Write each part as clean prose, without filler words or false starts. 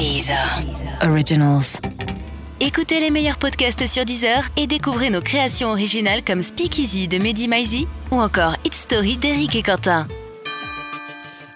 Deezer Originals. Écoutez les meilleurs podcasts sur Deezer et découvrez nos créations originales comme Speakeasy de Mehdi Maizy ou encore It's Story d'Éric et Quentin.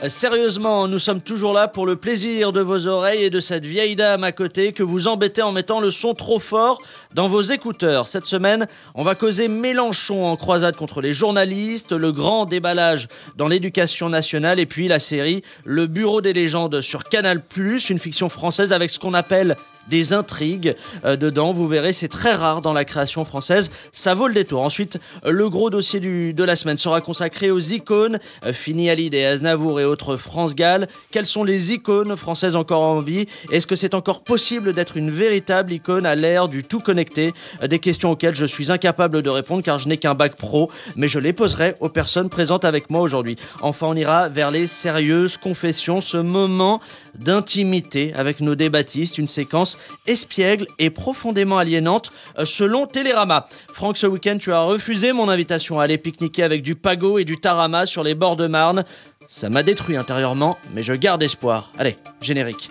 Sérieusement, nous sommes toujours là pour le plaisir de vos oreilles et de cette vieille dame à côté que vous embêtez en mettant le son trop fort dans vos écouteurs. Cette semaine, on va causer Mélenchon en croisade contre les journalistes, le grand déballage dans l'éducation nationale et puis la série Le Bureau des Légendes sur Canal+, une fiction française avec ce qu'on appelle des intrigues dedans. Vous verrez, c'est très rare dans la création française. Ça vaut le détour. Ensuite, le gros dossier de la semaine sera consacré aux icônes. Fanny Hallyday, Aznavour et autres France Gall. Quelles sont les icônes françaises encore en vie ? Est-ce que c'est encore possible d'être une véritable icône à l'ère du tout connecté ? Des questions auxquelles je suis incapable de répondre car je n'ai qu'un bac pro, mais je les poserai aux personnes présentes avec moi aujourd'hui. Enfin, on ira vers les sérieuses confessions, ce moment d'intimité avec nos débattistes, une séquence espiègle et profondément aliénante selon Télérama. Franck, ce week-end, tu as refusé mon invitation à aller pique-niquer avec du pago et du tarama sur les bords de Marne. Ça m'a détruit intérieurement, mais je garde espoir. Allez, générique.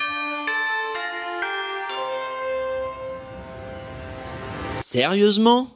Sérieusement ?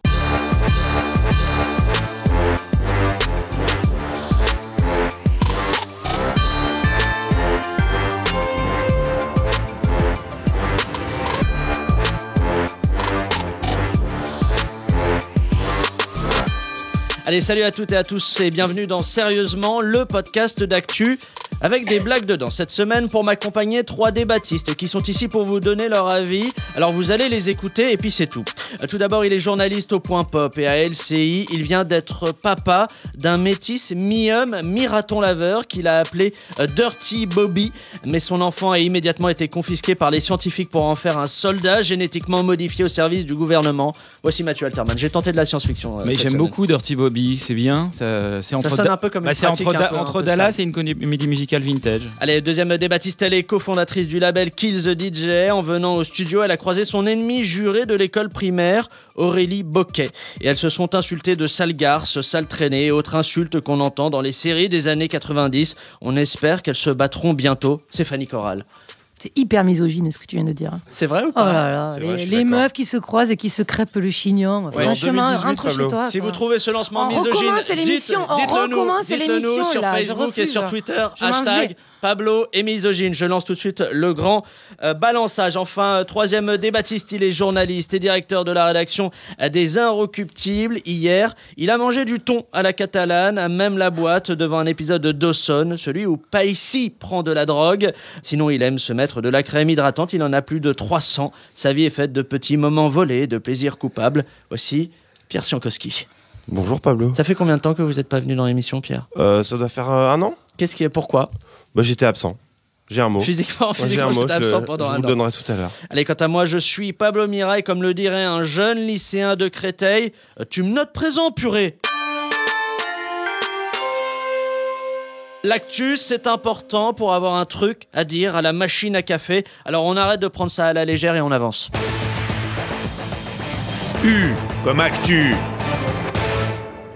Allez, salut à toutes et à tous et bienvenue dans Sérieusement, le podcast d'actu avec des blagues dedans. Cette semaine, pour m'accompagner, trois débattistes qui sont ici pour vous donner leur avis. Alors vous allez les écouter et puis c'est tout. Tout d'abord, il est journaliste au Point Pop et à LCI. Il vient d'être papa d'un métis mi-homme, mi-raton laveur qu'il a appelé Dirty Bobby. Mais son enfant a immédiatement été confisqué par les scientifiques pour en faire un soldat génétiquement modifié au service du gouvernement. Voici Mathieu Alterman. J'ai tenté de la science-fiction. Mais j'aime beaucoup Dirty Bobby, c'est bien. Ça sonne un peu comme une pratique. Entre Dallas et une comédie musicale vintage. Allez, deuxième débattiste, elle est cofondatrice du label Kill the DJ. En venant au studio, elle a croisé son ennemi juré de l'école primaire, Aurélie Boquet. Et elles se sont insultées de sales garces, sales traînées et autres insultes qu'on entend dans les séries des années 90. On espère qu'elles se battront bientôt. C'est Fanny Corral. C'est hyper misogyne ce que tu viens de dire. C'est vrai ou pas ? Oh là là, les meufs qui se croisent et qui se crêpent le chignon. Ouais, franchement, rentre chez toi. Si vous trouvez ce lancement misogyne, dites-le nous sur Facebook et sur Twitter. # Pablo et misogyne. Je lance tout de suite le grand balançage. Enfin, troisième débattiste, il est journaliste et directeur de la rédaction des Inrockuptibles. Hier, il a mangé du thon à la catalane, à même la boîte, devant un épisode de Dawson, celui où Paisy prend de la drogue. Sinon, il aime se mettre de la crème hydratante. Il en a plus de 300. Sa vie est faite de petits moments volés, de plaisirs coupables. Voici Pierre Siankowski. Bonjour Pablo. Ça fait combien de temps que vous n'êtes pas venu dans l'émission, Pierre ? Ça doit faire un an. Pourquoi ? Bah, j'étais absent. J'ai un mot. Physiquement, j'étais absent pendant un an. Je vous le donnerai tout à l'heure. Allez, quant à moi, je suis Pablo Mira et comme le dirait un jeune lycéen de Créteil, tu me notes présent, purée. L'actu, c'est important pour avoir un truc à dire à la machine à café. Alors on arrête de prendre ça à la légère et on avance. U comme actu.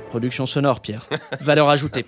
Production sonore, Pierre. Valeur ajoutée.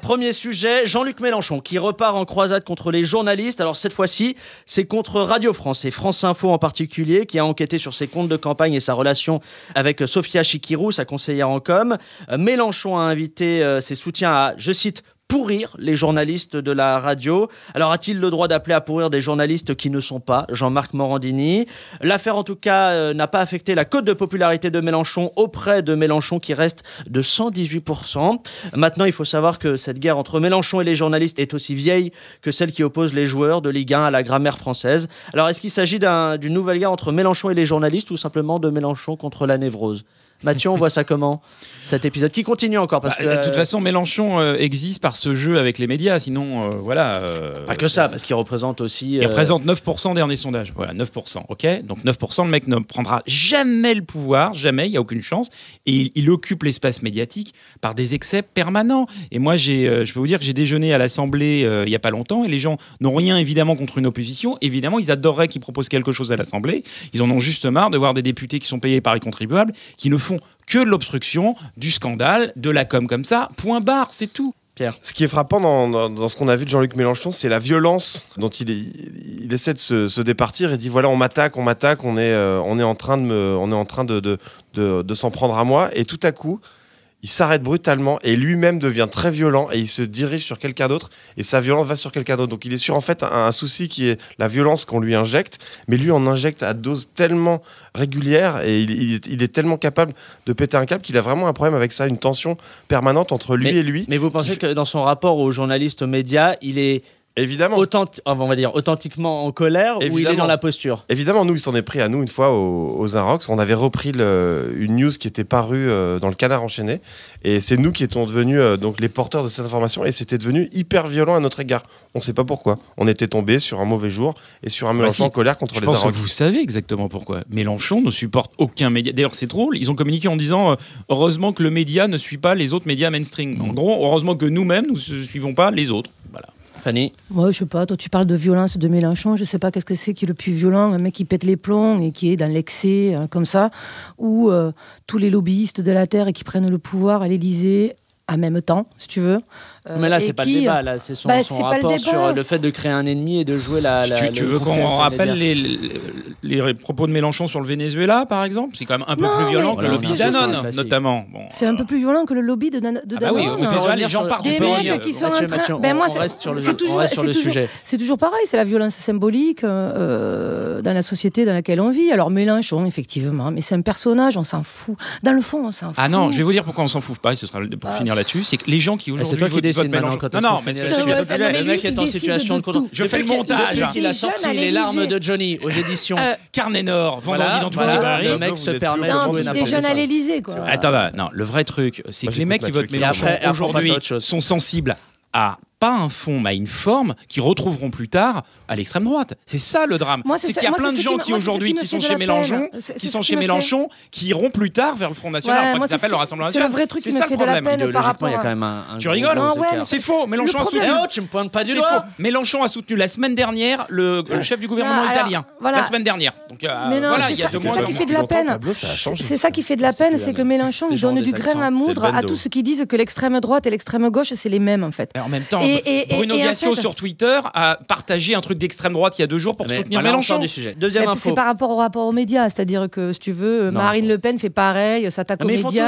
Premier sujet, Jean-Luc Mélenchon qui repart en croisade contre les journalistes. Alors cette fois-ci, c'est contre Radio France et France Info en particulier qui a enquêté sur ses comptes de campagne et sa relation avec Sophia Chikirou, sa conseillère en com. Mélenchon a invité ses soutiens à, je cite, pourrir les journalistes de la radio. Alors a-t-il le droit d'appeler à pourrir des journalistes qui ne sont pas Jean-Marc Morandini ? L'affaire en tout cas n'a pas affecté la cote de popularité de Mélenchon auprès de Mélenchon qui reste de 118%. Maintenant, il faut savoir que cette guerre entre Mélenchon et les journalistes est aussi vieille que celle qui oppose les joueurs de Ligue 1 à la grammaire française. Alors est-ce qu'il s'agit d'une nouvelle guerre entre Mélenchon et les journalistes ou simplement de Mélenchon contre la névrose ? Mathieu, on voit ça comment, cet épisode qui continue encore parce que de toute façon, Mélenchon existe par ce jeu avec les médias. Sinon, voilà. Pas que ça, parce qu'il représente aussi. Il représente 9% dernier sondage. Voilà, 9%. Ok. Donc 9%, le mec ne prendra jamais le pouvoir, jamais. Il y a aucune chance. Et il occupe l'espace médiatique par des excès permanents. Et moi, je peux vous dire que j'ai déjeuné à l'Assemblée il y a pas longtemps, et les gens n'ont rien évidemment contre une opposition. Évidemment, ils adoreraient qu'ils proposent quelque chose à l'Assemblée. Ils en ont juste marre de voir des députés qui sont payés par les contribuables, qui ne font que de l'obstruction, du scandale, de la com comme ça, point barre, c'est tout. Pierre. Ce qui est frappant dans ce qu'on a vu de Jean-Luc Mélenchon, c'est la violence dont il il essaie de se départir et dit voilà, on m'attaque, on est en train de s'en prendre à moi. Et tout à coup, il s'arrête brutalement et lui-même devient très violent et il se dirige sur quelqu'un d'autre et sa violence va sur quelqu'un d'autre. Donc il est sur en fait un souci qui est la violence qu'on lui injecte, mais lui on injecte à dose tellement régulière et il est tellement capable de péter un câble qu'il a vraiment un problème avec ça, une tension permanente entre lui et lui. Mais vous pensez que dans son rapport aux journalistes, aux médias, il est... Évidemment. On va dire authentiquement en colère, ou il est dans la posture. Évidemment, nous, il s'en est pris à nous une fois aux Inrocks. On avait repris une news qui était parue dans le Canard enchaîné. Et c'est nous qui étions devenus donc les porteurs de cette information. Et c'était devenu hyper violent à notre égard. On ne sait pas pourquoi. On était tombés sur un mauvais jour et sur un Mélenchon en colère contre les Inrocks. Je pense que vous savez exactement pourquoi. Mélenchon ne supporte aucun média. D'ailleurs, c'est drôle. Ils ont communiqué en disant heureusement que le média ne suit pas les autres médias mainstream. En gros, heureusement que nous-mêmes, nous ne suivons pas les autres. Voilà. Fanny. Ouais, je sais pas, toi tu parles de violence de Mélenchon, je sais pas qu'est-ce que c'est qui est le plus violent, un mec qui pète les plombs et qui est dans l'excès comme ça, ou tous les lobbyistes de la Terre et qui prennent le pouvoir à l'Élysée en même temps, si tu veux. Mais là, c'est pas le débat, là, c'est son rapport sur le fait de créer un ennemi et de jouer la... Tu veux qu'on rappelle les propos de Mélenchon sur le Venezuela, par exemple ? C'est quand même un peu plus violent que le lobby de Danone, notamment. C'est un peu plus violent que le lobby de Danone. Ah oui, les gens partent du pays. Des mecs qui sont en train... On reste sur le sujet. C'est toujours pareil, c'est la violence symbolique dans la société dans laquelle on vit. Alors Mélenchon, effectivement, mais c'est un personnage, on s'en fout. Dans le fond, on s'en fout. Ah non, je vais vous dire pourquoi on s'en fout pas, ce sera pour finir là-dessus, c'est que les gens qui aujourd'hui... Non, mais le mec est en situation de contrôle. Je fais le montage. Depuis qu'il a sorti Les Larmes de Johnny aux éditions Carnet Nord, vendredi dans tous les barils, le mec se permet de jouer n'importe quoi. Des jeunes à l'Élysée, quoi. Attends, non, le vrai truc, c'est que les mecs qui votent Mélenchon aujourd'hui sont sensibles à pas un fond, mais une forme qu'ils retrouveront plus tard à l'extrême droite. C'est ça le drame. C'est qu'il y a plein de gens qui aujourd'hui qui sont chez Mélenchon, qui iront plus tard vers le Front National, qui s'appelle le Rassemblement National. C'est le vrai truc qui me fait de la peine par rapport à... Tu rigoles ? C'est faux. Mélenchon a soutenu. Tu me pointes pas du doigt. Mélenchon a soutenu la semaine dernière le chef du gouvernement italien. La semaine dernière. Donc voilà, il y a deux mois. C'est ça qui fait de la peine. C'est ça qui fait de la peine, c'est que Mélenchon il donne du grain à moudre à tous ceux qui disent que l'extrême droite et l'extrême gauche c'est les mêmes en fait. En même temps. Bruno Gassio sur Twitter a partagé un truc d'extrême droite il y a 2 jours pour soutenir Mélenchon. Deuxième info. C'est par rapport aux médias, c'est-à-dire que si tu veux, Marine Le Pen fait pareil, s'attaque aux médias.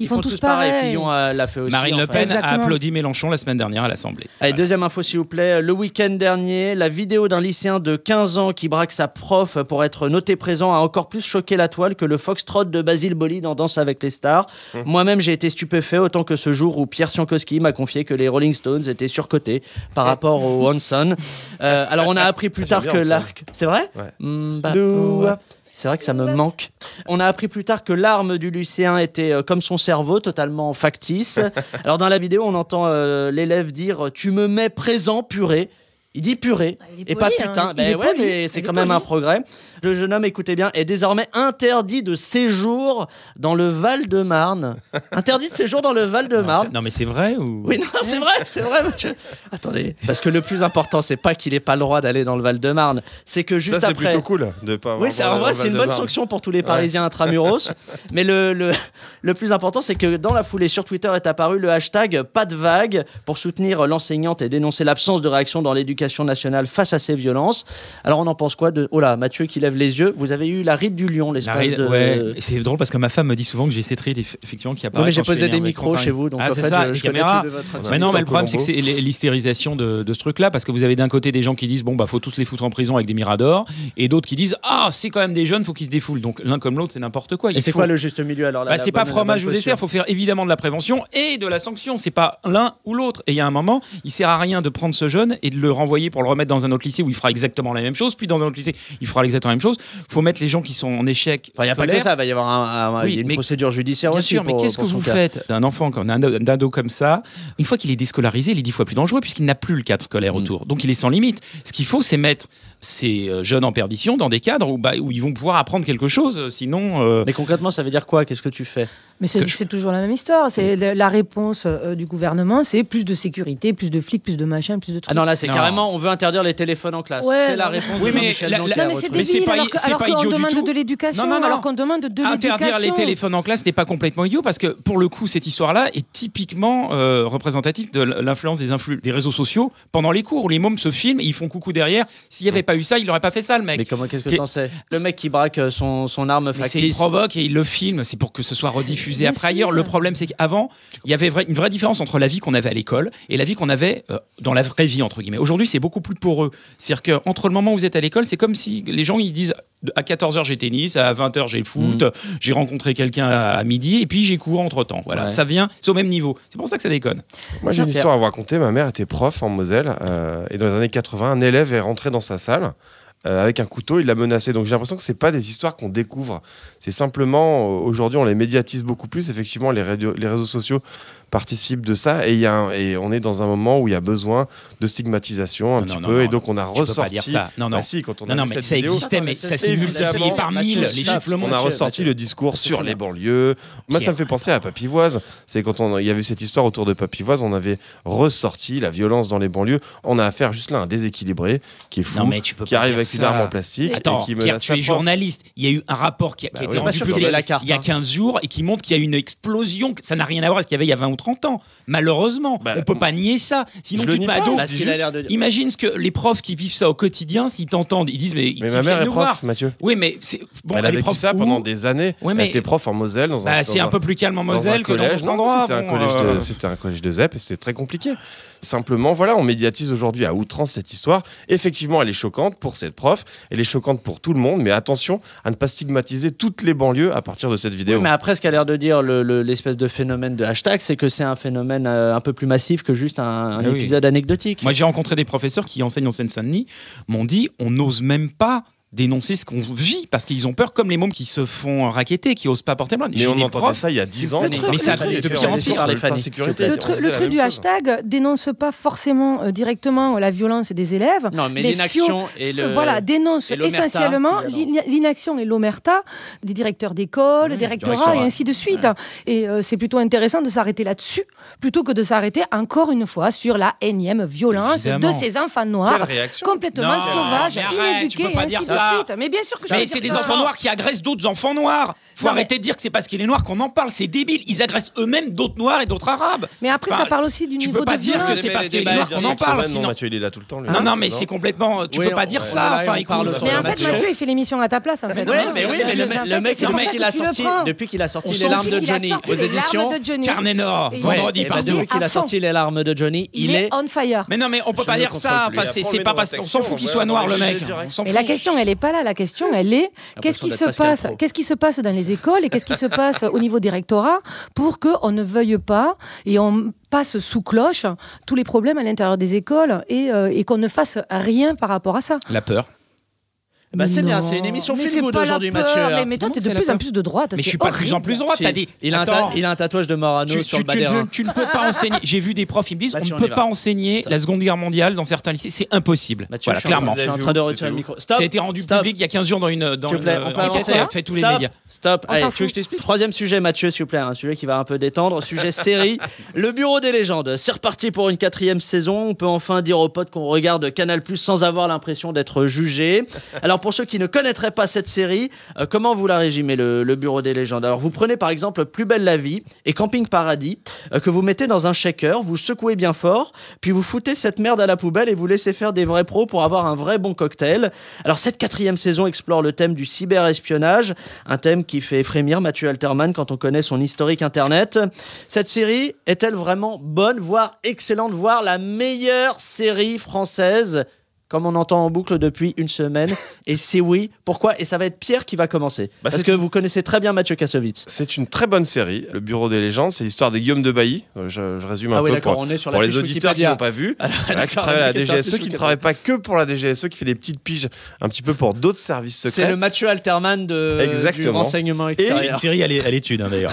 Ils font tous pareil. Fillon l'a fait aussi. Marine Le Pen a applaudi Mélenchon la semaine dernière à l'Assemblée. Allez, deuxième info s'il vous plaît. Le week-end dernier, la vidéo d'un lycéen de 15 ans qui braque sa prof pour être noté présent a encore plus choqué la toile que le foxtrot de Basile Boli dans Danse avec les stars. Moi-même, j'ai été stupéfait autant que ce jour où Pierre Siankowski m'a confié que les Rolling Stones étaient surcoté par rapport au Hanson. Alors on a appris plus tard que l'arc... C'est vrai ? Ouais. C'est vrai que ça me manque. On a appris plus tard que l'arme du lycéen était, comme son cerveau, totalement factice. Alors dans la vidéo, on entend l'élève dire « Tu me mets présent, purée ». Il dit purée et pas putain. Hein. Ben ouais, poli, mais c'est quand même un progrès. Le jeune homme, écoutez bien, est désormais interdit de séjour dans le Val-de-Marne. Interdit de séjour dans le Val-de-Marne. Non, mais c'est vrai ou... Oui, non, c'est vrai, Mathieu. Attendez, parce que le plus important, c'est pas qu'il ait pas le droit d'aller dans le Val-de-Marne, c'est que juste après... c'est plutôt cool de pas avoir... Oui, c'est en vrai, c'est une bonne sanction pour tous les Parisiens intramuros. Mais le plus important, c'est que dans la foulée sur Twitter est apparu le hashtag pas de vague pour soutenir l'enseignante et dénoncer l'absence de réaction dans l'éducation nationale face à ces violences. Alors on en pense quoi de... Oh là, Mathieu qui lève les yeux. Vous avez eu la ride du lion, l'espace de... Ouais. Et c'est drôle parce que ma femme me dit souvent que j'ai cette ride effectivement qui apparaît. Oui, mais j'ai posé des micros chez vous, donc en fait je connais tout de votre activité. Mais non, mais le problème c'est que c'est l'hystérisation de ce truc-là, parce que vous avez d'un côté des gens qui disent bon bah faut tous les foutre en prison avec des miradors, et d'autres qui disent ah c'est quand même des jeunes, faut qu'ils se défoulent. Donc l'un comme l'autre c'est n'importe quoi. Et c'est quoi le juste milieu alors là? C'est pas fromage ou dessert, faut faire évidemment de la prévention et de la sanction. C'est pas l'un ou l'autre. Et il y a un moment, il sert à rien de prendre ce jeune et de le pour le remettre dans un autre lycée où il fera exactement la même chose, puis dans un autre lycée il fera exactement la même chose. Il faut mettre les gens qui sont en échec. Il n'y a pas que ça, il va y avoir une procédure judiciaire aussi. Bien sûr, mais qu'est-ce que vous faites d'un enfant, d'un ado comme ça? Une fois qu'il est déscolarisé, il est 10 fois plus dangereux puisqu'il n'a plus le cadre scolaire autour. Donc il est sans limite. Ce qu'il faut, c'est mettre ces jeunes en perdition dans des cadres où ils vont pouvoir apprendre quelque chose. Sinon, mais concrètement, ça veut dire quoi? Qu'est-ce que tu fais? Mais c'est toujours la même histoire. C'est la réponse du gouvernement, c'est plus de sécurité, plus de flics, plus de machin, plus de trucs. Ah non, là c'est carrément non, on veut interdire les téléphones en classe. Ouais, c'est la réponse. Oui, mais de non, mais c'est débile. Alors qu'on demande de l'éducation. Alors qu'on demande de l'éducation. Interdire les téléphones en classe n'est pas complètement idiot parce que pour le coup, cette histoire-là est typiquement représentative de l'influence des réseaux sociaux pendant les cours. Où les mômes se filment, ils font coucou derrière. S'il n'y avait pas eu ça, il n'aurait pas fait ça, le mec. Mais comment, qu'est-ce que t'en sais ? Le mec qui braque son arme factice. Il provoque et il le filme. C'est pour que ce soit rediffusé après ailleurs. Le problème, c'est qu'avant, il y avait une vraie différence entre la vie qu'on avait à l'école et la vie qu'on avait dans la vraie vie, entre guillemets. Aujourd'hui, c'est beaucoup plus poreux. C'est-à-dire qu'entre le moment où vous êtes à l'école, c'est comme si les gens, ils disent à 14h, j'ai tennis, à 20h, j'ai le foot, j'ai rencontré quelqu'un à midi, et puis j'ai cours entre-temps. Voilà, ça vient, c'est au même niveau. C'est pour ça que ça déconne. Moi, j'ai une histoire à vous raconter. Ma mère était prof en Moselle, et dans les années 80, un élève est rentré dans sa salle avec un couteau, il l'a menacé. Donc j'ai l'impression que c'est pas des histoires qu'on découvre. C'est simplement, aujourd'hui, on les médiatise beaucoup plus. Effectivement, les réseaux sociaux participent de ça et on est dans un moment où il y a besoin de stigmatisation un petit peu et donc on a ressorti. On a ressorti le discours sur les banlieues. Moi, ça me fait penser à Papi Voise. C'est quand il y avait cette histoire autour de Papi Voise, on avait ressorti la violence dans les banlieues. On a affaire juste là à un déséquilibré qui est fou, qui arrive avec une arme en plastique. Attends, Pierre, tu es journaliste. Il y a eu un rapport qui a été rendu public il y a 15 jours et qui montre qu'il y a une explosion. Ça n'a rien à voir avec ce qu'il y avait il y a 20 ou 30 ans. Malheureusement, on peut pas nier ça. Sinon, tu te mets à dos. Imagine ce que les profs qui vivent ça au quotidien, s'ils t'entendent, ils disent mais ma mère est prof, Mathieu. Oui, mais c'est bon, elle a vécu ça pendant des années. Ouais, mais elle était prof en Moselle dans un c'est un peu plus calme en Moselle que dans d'autres endroits. C'était un collège de ZEP et c'était très compliqué. Simplement, voilà, on médiatise aujourd'hui à outrance cette histoire. Effectivement, elle est choquante pour cette prof, elle est choquante pour tout le monde, mais attention à ne pas stigmatiser toutes les banlieues à partir de cette vidéo. Oui, mais après, ce qu'a l'air de dire l'espèce de phénomène de hashtag, c'est que c'est un phénomène un peu plus massif que juste un épisode anecdotique. Moi, j'ai rencontré des professeurs qui enseignent en Seine-Saint-Denis, m'ont dit « on n'ose même pas dénoncer ce qu'on vit parce qu'ils ont peur, comme les mômes qui se font racketter, qui n'osent pas porter plainte. » Mais on entendait ça il y a 10 ans, mais ça arrive de pire en pire. Le truc du hashtag dénonce pas forcément directement la violence des élèves, non, mais l'inaction et le voilà, dénonce essentiellement l'inaction et l'omerta des directeurs d'école, des rectorats et ainsi de suite. Et c'est plutôt intéressant de s'arrêter là-dessus plutôt que de s'arrêter encore une fois sur la énième violence de ces enfants noirs complètement sauvages, inéduqués. Mais bien sûr que je c'est des enfants noirs qui agressent d'autres enfants noirs. Arrêter de dire que c'est parce qu'il est noir qu'on en parle, c'est débile. Ils agressent eux-mêmes d'autres noirs et d'autres arabes. Mais après, ça parle aussi du niveau de violence. Tu peux pas dire que c'est parce qu'il est noir qu'on en parle. Sinon, Mathieu, il est là tout le temps. Non, mais c'est complètement. Tu peux pas dire ça. Mais en fait, Mathieu, il fait l'émission à ta place. Oui, mais le mec, il a sorti depuis qu'il a sorti Les Larmes de Johnny aux éditions Carnet Nord vendredi. Depuis qu'il a sorti Les Larmes de Johnny, il est on fire. Mais non, mais on peut pas dire ça. C'est pas parce qu'on s'en fout qu'il soit noir, le mec. Mais la question, elle est pas là. La question, elle est qu'est-ce qui se passe dans les écoles et qu'est-ce qui se passe au niveau des rectorats pour qu'on ne veuille pas et on passe sous cloche tous les problèmes à l'intérieur des écoles et qu'on ne fasse rien par rapport à ça. La peur. Bah c'est bien, c'est une émission feel good aujourd'hui, Mathieu. Mais toi, t'es de plus en plus de droite. Mais je suis pas de plus en plus de droite. Si. T'as dit, il a un tatouage de Morano sur le badérin. Tu ne peux pas enseigner. J'ai vu des profs, ils me disent, Mathieu, on ne peut pas enseigner la Seconde Guerre mondiale dans certains lycées. C'est impossible. Mathieu, voilà, clairement. Je suis en train de retirer le micro. Stop. Ça a été rendu public il y a 15 jours dans une. S'il vous plaît, on peut avancer. Fait tous les médias. Stop. Allez, tu veux que je t'explique ? Troisième sujet, Mathieu, s'il vous plaît, un sujet qui va un peu détendre. Sujet série, Le Bureau des Légendes. C'est reparti pour une 4e saison. On peut enfin dire aux potes qu'on regarde Canal+ sans avoir l'impression d'être jugé. Alors, pour ceux qui ne connaîtraient pas cette série, comment vous la régimez, le Bureau des Légendes ? Alors, vous prenez par exemple Plus belle la vie et Camping Paradis, que vous mettez dans un shaker, vous secouez bien fort, puis vous foutez cette merde à la poubelle et vous laissez faire des vrais pros pour avoir un vrai bon cocktail. Alors, cette 4e saison explore le thème du cyberespionnage, un thème qui fait frémir Mathieu Alterman quand on connaît son historique internet. Cette série est-elle vraiment bonne, voire excellente, voire la meilleure série française ? Comme on entend en boucle depuis une semaine. Et c'est oui. Pourquoi ? Et ça va être Pierre qui va commencer. Parce que vous connaissez très bien Mathieu Kassovitz. C'est une très bonne série, Le Bureau des Légendes. C'est l'histoire de Guillaume de Bailly. Je résume un peu pour les auditeurs qui n'ont pas vu. Voilà, qui travaille à la DGSE, qui ne travaille pas que pour la DGSE, qui fait des petites piges un petit peu pour d'autres services secrets. C'est le Mathieu Alterman du renseignement extérieur. Et une série à l'étude, d'ailleurs.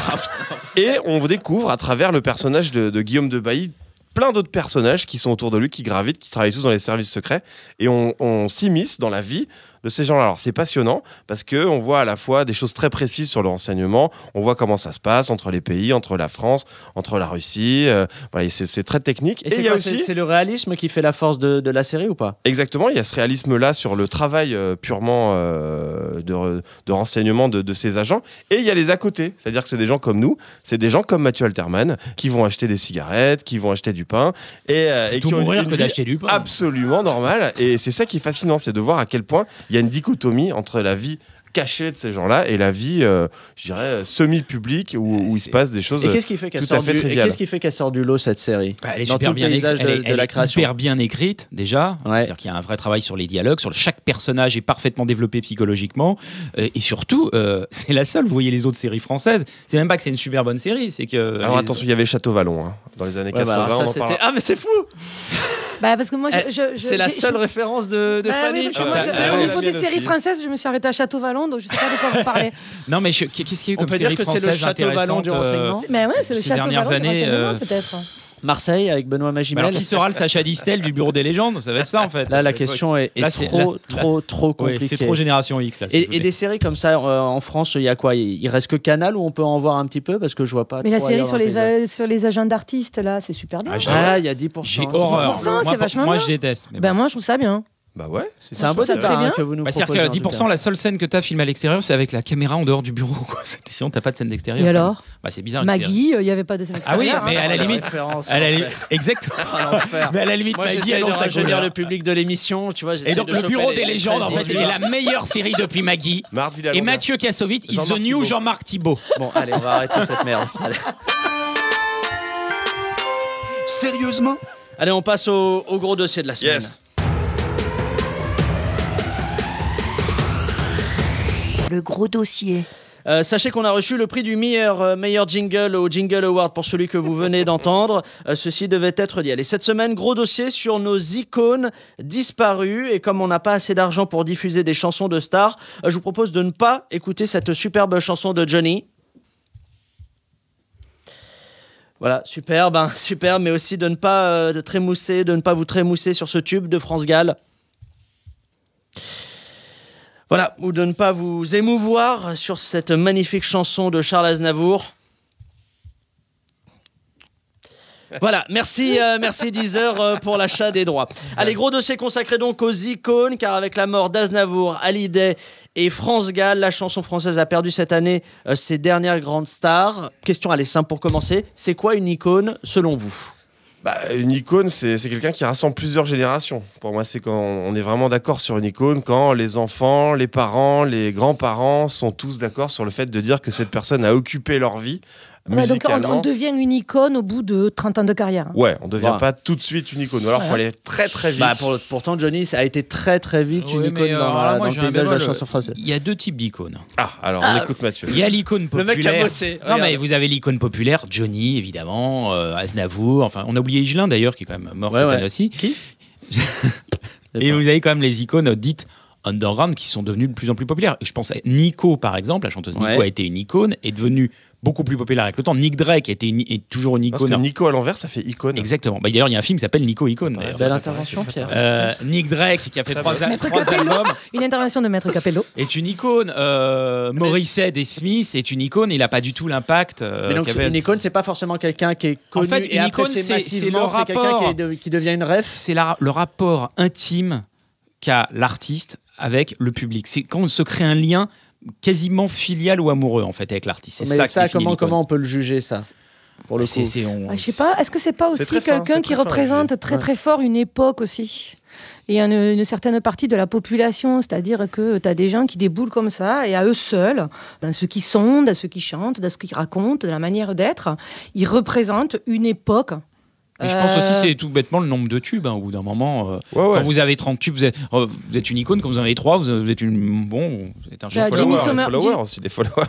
Et on découvre à travers le personnage de Guillaume de Bailly plein d'autres personnages qui sont autour de lui, qui gravitent, qui travaillent tous dans les services secrets, et on s'immisce dans la vie de ces gens-là. Alors c'est passionnant parce qu'on voit à la fois des choses très précises sur le renseignement, on voit comment ça se passe entre les pays, entre la France, entre la Russie, voilà, c'est très technique. Et c'est, quoi, aussi... c'est le réalisme qui fait la force de la série ou pas ? Exactement, il y a ce réalisme-là sur le travail purement de renseignement de ces agents, et il y a les à côté, c'est-à-dire que c'est des gens comme nous, c'est des gens comme Mathieu Alterman qui vont acheter des cigarettes, qui vont acheter du pain et qui ont une d'acheter du pain absolument normale, et c'est ça qui est fascinant, c'est de voir à quel point il y a une dichotomie entre la vie cachée de ces gens-là et la vie, je dirais, semi-publique où il se passe des choses tout à fait triviales. Et qu'est-ce qui fait qu'elle sort du lot, cette série ? Elle est super bien écrite, déjà. Ouais. C'est-à-dire qu'il y a un vrai travail sur les dialogues, sur chaque personnage est parfaitement développé psychologiquement. Et surtout, c'est la seule, vous voyez les autres séries françaises, c'est même pas que c'est une super bonne série. C'est que alors attention, il y avait Château-Vallon, hein, dans les années 80. Ça, ah mais c'est fou. Bah parce que moi, c'est la seule référence de Fanny. Au niveau des séries françaises, je me suis arrêtée à Château-Vallon, donc je sais pas de quoi vous parlez. Non mais qu'est-ce qu'il y a eu comme série française intéressante ? On peut dire que c'est le Château-Vallon du renseignement. Mais ouais, c'est le Château-Vallon du renseignement peut-être. Marseille avec Benoît Magimel. Alors qui sera le Sacha Distel du Bureau des Légendes ? Ça va être ça en fait. Là la question est trop compliquée. C'est trop Génération X là. Et des séries comme ça en France, il y a quoi ? Il reste que Canal où on peut en voir un petit peu parce que je vois pas. Mais la série sur les agents d'artistes là, c'est super bien. Ah il y a 10%. J'ai horreur. C'est vachement bien. Moi je déteste. Ben moi je trouve ça bien. Bah ouais, c'est un beau tata que vous nous proposez. C'est-à-dire que 10%, la seule scène que t'as filmée à l'extérieur, c'est avec la caméra en dehors du bureau, quoi. Sinon, t'as pas de scène d'extérieur. Et alors ? Bah, c'est bizarre. Maggie, il n'y avait pas de scène extérieure. Ah oui, mais à la limite. Exactement. Mais à la limite, Maggie, elle devrait devenir le public de l'émission, tu vois. Et donc, le Bureau des Légendes, en fait, est la meilleure série depuis Maggie. Et Mathieu Kassovitz, is the new Jean-Marc Thibault. Bon, allez, on va arrêter cette merde. Sérieusement ? Allez, on passe au gros dossier de la semaine. Le gros dossier. Sachez qu'on a reçu le prix du meilleur jingle au Jingle Award pour celui que vous venez d'entendre. Ceci devait être dit. Allez, cette semaine, gros dossier sur nos icônes disparues. Et comme on n'a pas assez d'argent pour diffuser des chansons de stars, je vous propose de ne pas écouter cette superbe chanson de Johnny. Voilà, superbe, mais aussi de ne pas vous trémousser sur ce tube de France Gall. Voilà, ou de ne pas vous émouvoir sur cette magnifique chanson de Charles Aznavour. Voilà, merci Deezer pour l'achat des droits. Allez, gros dossier consacré donc aux icônes, car avec la mort d'Aznavour, Hallyday et France Gall, la chanson française a perdu cette année ses dernières grandes stars. Question, allez, simple pour commencer, c'est quoi une icône selon vous ? Bah, une icône, c'est quelqu'un qui rassemble plusieurs générations. Pour moi, c'est quand on est vraiment d'accord sur une icône, quand les enfants, les parents, les grands-parents sont tous d'accord sur le fait de dire que cette personne a occupé leur vie. Ouais, donc on devient une icône au bout de 30 ans de carrière. Ouais, on ne devient pas tout de suite une icône. Alors il faut aller très très vite. Bah, pourtant, Johnny, ça a été très très vite une icône dans le paysage de la chanson française. Il y a deux types d'icônes. Ah, alors on écoute Mathieu. Il y a l'icône populaire. Le mec qui a bossé. Non, mais vous avez l'icône populaire, Johnny évidemment, Aznavour. Enfin, on a oublié Higelin d'ailleurs, qui est quand même mort cette année aussi. Qui Et vous avez quand même les icônes dites underground qui sont devenues de plus en plus populaires. Je pense à Nico par exemple, la chanteuse Nico a été une icône, est devenue beaucoup plus populaire avec le temps. Nick Drake est toujours une icône. Parce que Nico à l'envers, ça fait icône. Exactement. Bah, d'ailleurs, il y a un film qui s'appelle Nico Icône. Belle intervention, Pierre. Nick Drake, qui a fait trois albums. Une intervention de Maître Capello. Est une icône. Morrissey des Smiths est une icône. Il n'a pas du tout l'impact. Mais donc, une icône, c'est pas forcément quelqu'un qui est connu. En fait, une icône, c'est quelqu'un qui devient une ref. C'est le rapport intime qu'a l'artiste avec le public. C'est quand on se crée un lien quasiment filial ou amoureux en fait avec l'artiste. C'est ça comment on peut le juger ça pour le coup. Je sais pas, est-ce que c'est pas aussi quelqu'un qui représente très très fort une époque aussi et une certaine partie de la population, c'est-à-dire que t'as des gens qui déboulent comme ça et à eux seuls, dans ce qu'ils sont, dans ce qu'ils chantent, dans ce qu'ils racontent, dans la manière d'être, ils représentent une époque. Mais je pense aussi c'est tout bêtement le nombre de tubes. Au bout d'un moment, quand vous avez 30 tubes, vous êtes une icône. Quand vous en avez 3, vous êtes un chef follower aussi, des followers.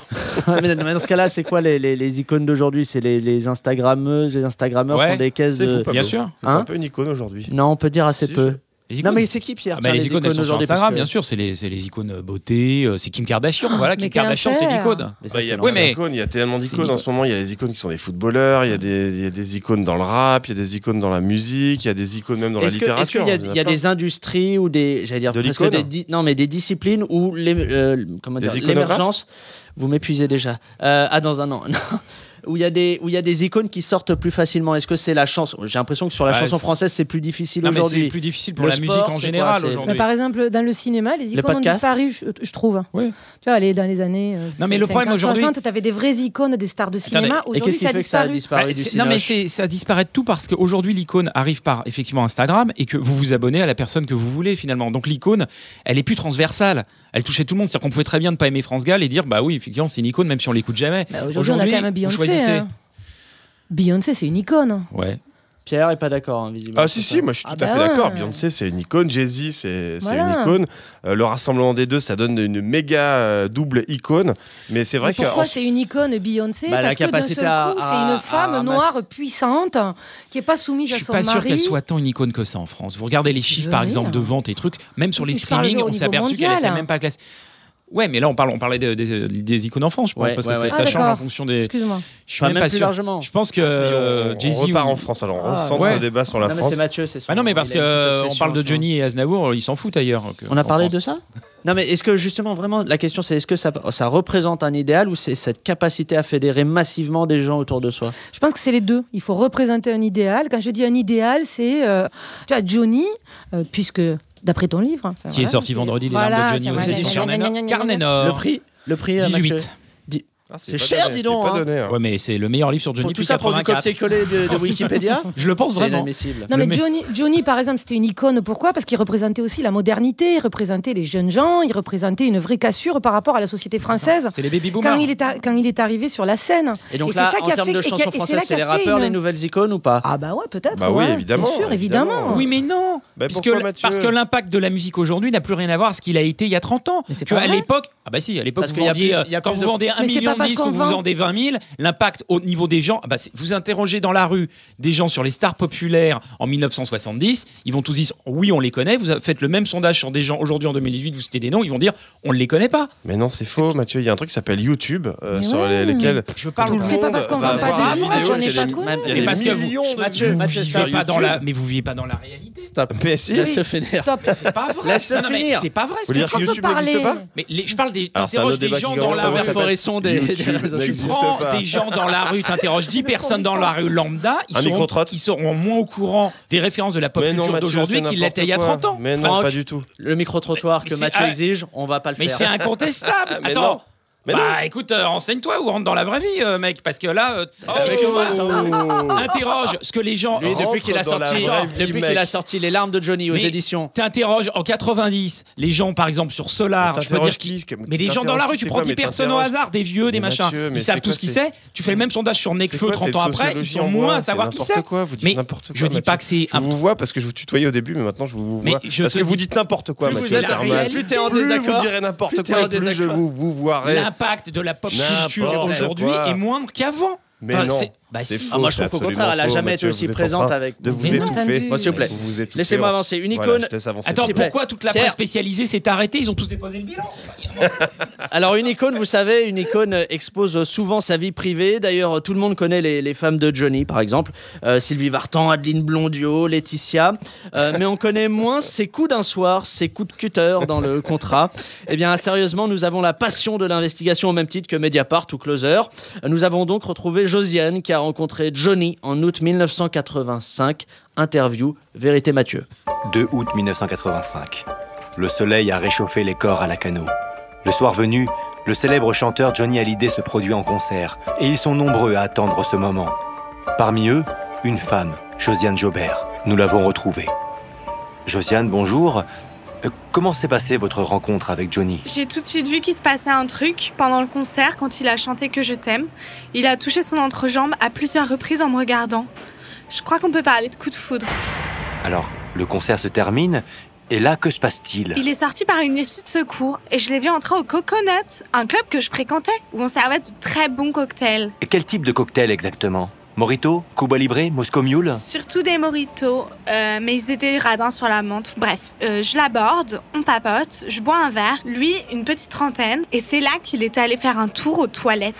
Mais dans ce cas-là, c'est quoi les icônes d'aujourd'hui ? C'est les Instagrammeuses, les Instagrammeurs font des caisses de... Bien sûr, c'est un peu une icône aujourd'hui. Non, on peut dire assez peu. Non mais c'est qui Pierre les icônes, elles sont sur Instagram, bien sûr, c'est les icônes beauté, c'est Kim Kardashian, voilà, Kim Kardashian c'est l'icône. Il y a tellement d'icônes en ce moment, il y a des icônes qui sont des footballeurs, il y a des icônes dans le rap, il y a des icônes dans la musique, il y a des icônes même dans la littérature. Est-ce qu'il y a des industries ou des, j'allais dire, des disciplines où l'émergence, vous m'épuisez déjà. Dans un an. Où il y a des icônes qui sortent plus facilement. Est-ce que c'est la chanson ? J'ai l'impression que sur la chanson française, c'est plus difficile aujourd'hui. C'est plus difficile pour la musique en général aujourd'hui. Par exemple, dans le cinéma, les icônes ont disparu, je trouve. Oui. Tu vois, dans les années 60, tu avais des vraies icônes, des stars de cinéma. Aujourd'hui, et qu'est-ce qui fait que ça a disparu du cinéma ? Non, mais ça disparaît de tout parce qu'aujourd'hui, l'icône arrive par effectivement Instagram et que vous vous abonnez à la personne que vous voulez finalement. Donc l'icône, elle est plus transversale. Elle touchait tout le monde. C'est-à-dire qu'on pouvait très bien ne pas aimer France Gall et dire bah oui, effectivement, c'est une icône, même si on l'écoute jamais. Bah aujourd'hui, on a quand même Beyoncé. Beyoncé, c'est une icône. Ouais. Pierre est pas d'accord, visiblement. Ah si, si, moi je suis tout à fait d'accord. Beyoncé, c'est une icône. Jay-Z, c'est une icône. Le rassemblement des deux, ça donne une méga double icône. Mais c'est vrai que. Pourquoi c'est une icône, Beyoncé ? Parce que d'un seul coup, c'est une femme noire puissante qui n'est pas soumise à son mari. Je suis pas sûr qu'elle soit tant une icône que ça en France. Vous regardez les chiffres, par exemple, de vente et trucs. Même sur les streamings, on s'est aperçu qu'elle n'était même pas classée. Ouais, mais là on parlait des icônes en France, je pense, parce que ça change en fonction des. Excuse-moi. Je suis même pas sûr. Largement. Je pense que Jay-Z repart en France. Alors on recentre le débat sur la France. Non mais c'est Mathieu, c'est ça. Ah non mais parce que on parle de Johnny et Aznavour, ils s'en foutent ailleurs. On a parlé de ça ? Non mais est-ce que justement vraiment la question c'est est-ce que ça représente un idéal ou c'est cette capacité à fédérer massivement des gens autour de soi ? Je pense que c'est les deux. Il faut représenter un idéal. Quand je dis un idéal, c'est tu vois Johnny puisque d'après ton livre. Qui est sorti vendredi, Les larmes de Johnny aux éditions Carnénor. Le prix 18. C'est cher, dis donc. Ouais, mais c'est le meilleur livre sur Johnny. Tout ça pour du copier-coller de Wikipédia. Je le pense vraiment. Non, mais Johnny, par exemple, c'était une icône. Pourquoi ? Parce qu'il représentait aussi la modernité, il représentait les jeunes gens, il représentait une vraie cassure par rapport à la société française. C'est les baby-boomers. Quand il est arrivé sur la scène. Et donc là, en termes de chansons françaises, c'est les rappeurs, les nouvelles icônes ou pas ? Ah bah ouais, peut-être. Bah oui, évidemment. Bien sûr, évidemment. Oui, mais non, parce que l'impact de la musique aujourd'hui n'a plus rien à voir avec ce qu'il a été il y a 30 ans. Tu vois, à l'époque, ah bah si, à l'époque, quand vous vendiez 1 million. Parce qu'on vous en des 20 000, l'impact au niveau des gens, vous interrogez dans la rue des gens sur les stars populaires en 1970, ils vont tous dire oui on les connaît, vous faites le même sondage sur des gens aujourd'hui en 2018, vous citez des noms, ils vont dire on ne les connaît pas. Mais non c'est faux Mathieu, il y a un truc qui s'appelle YouTube sur lesquels je parle tout le monde. C'est pas parce qu'on vend pas de livres, on n'est pas cool. Mais parce que vous vivez pas dans la réalité. Stop. Laisse-le finir. C'est pas vrai. Laisse-le finir. C'est pas vrai. YouTube n'existe pas. Mais je parle des gens dans la réformation des. Tu prends des gens dans la rue, t'interroges 10 personnes dans la rue lambda, ils seront moins au courant des références de la pop culture d'aujourd'hui qu'ils l'étaient il y a 30 ans. Mais non, pas du tout. Le micro-trottoir que Mathieu exige, on va pas le faire. Mais c'est incontestable. Attends. Bah écoute, renseigne-toi ou rentre dans la vraie vie, mec, parce que là, interroge ce que les gens. Depuis qu'il a sorti Les larmes de Johnny aux éditions. T'interroges en 90 les gens, par exemple sur Solar. Je veux dire mais les gens dans la rue, tu prends 10 personnes au hasard, des vieux, des machins. Ils savent tout ce qu'ils savent. Tu fais le même sondage sur Necfeu 30 ans après, ils sont moins à savoir qui c'est. Mais je dis pas que c'est. Je vous vois parce que je vous tutoyais au début, mais maintenant je vous vois parce que vous dites n'importe quoi. Plus t'es en désaccord, vous direz n'importe quoi, plus je vous voirai. L'impact de la pop culture aujourd'hui est moindre qu'avant. Mais non, c'est faux, moi je trouve qu'au contraire, elle n'a jamais été aussi présente avec de vous étouffer. S'il vous plaît, laissez-moi avancer. Une icône. Attends, pourquoi toute la presse spécialisée s'est arrêtée ? Ils ont tous déposé le bilan. Alors une icône, vous savez, une icône expose souvent sa vie privée. D'ailleurs, tout le monde connaît les femmes de Johnny, par exemple, Sylvie Vartan, Adeline Blondiot, Laetitia. Mais on connaît moins ses coups d'un soir, ses coups de cutter dans le contrat. Eh bien, sérieusement, nous avons la passion de l'investigation au même titre que Mediapart ou Closer. Nous avons donc retrouvé Josiane qui a rencontré Johnny en août 1985. Interview Vérité Mathieu. 2 août 1985. Le soleil a réchauffé les corps à Lacano. Le soir venu, le célèbre chanteur Johnny Hallyday se produit en concert et ils sont nombreux à attendre ce moment. Parmi eux, une femme, Josiane Jobert. Nous l'avons retrouvée. Josiane, bonjour. Comment s'est passée votre rencontre avec Johnny ? J'ai tout de suite vu qu'il se passait un truc pendant le concert quand il a chanté Que je t'aime. Il a touché son entrejambe à plusieurs reprises en me regardant. Je crois qu'on peut parler de coup de foudre. Alors, le concert se termine et là, que se passe-t-il ? Il est sorti par une issue de secours et je l'ai vu entrer au Coconut, un club que je fréquentais où on servait de très bons cocktails. Et quel type de cocktail exactement ? Mojito, Cuba Libre, Moscow Mule. Surtout des mojitos, mais ils étaient radins sur la menthe. Bref, je l'aborde, on papote, je bois un verre, lui une petite trentaine, et c'est là qu'il était allé faire un tour aux toilettes.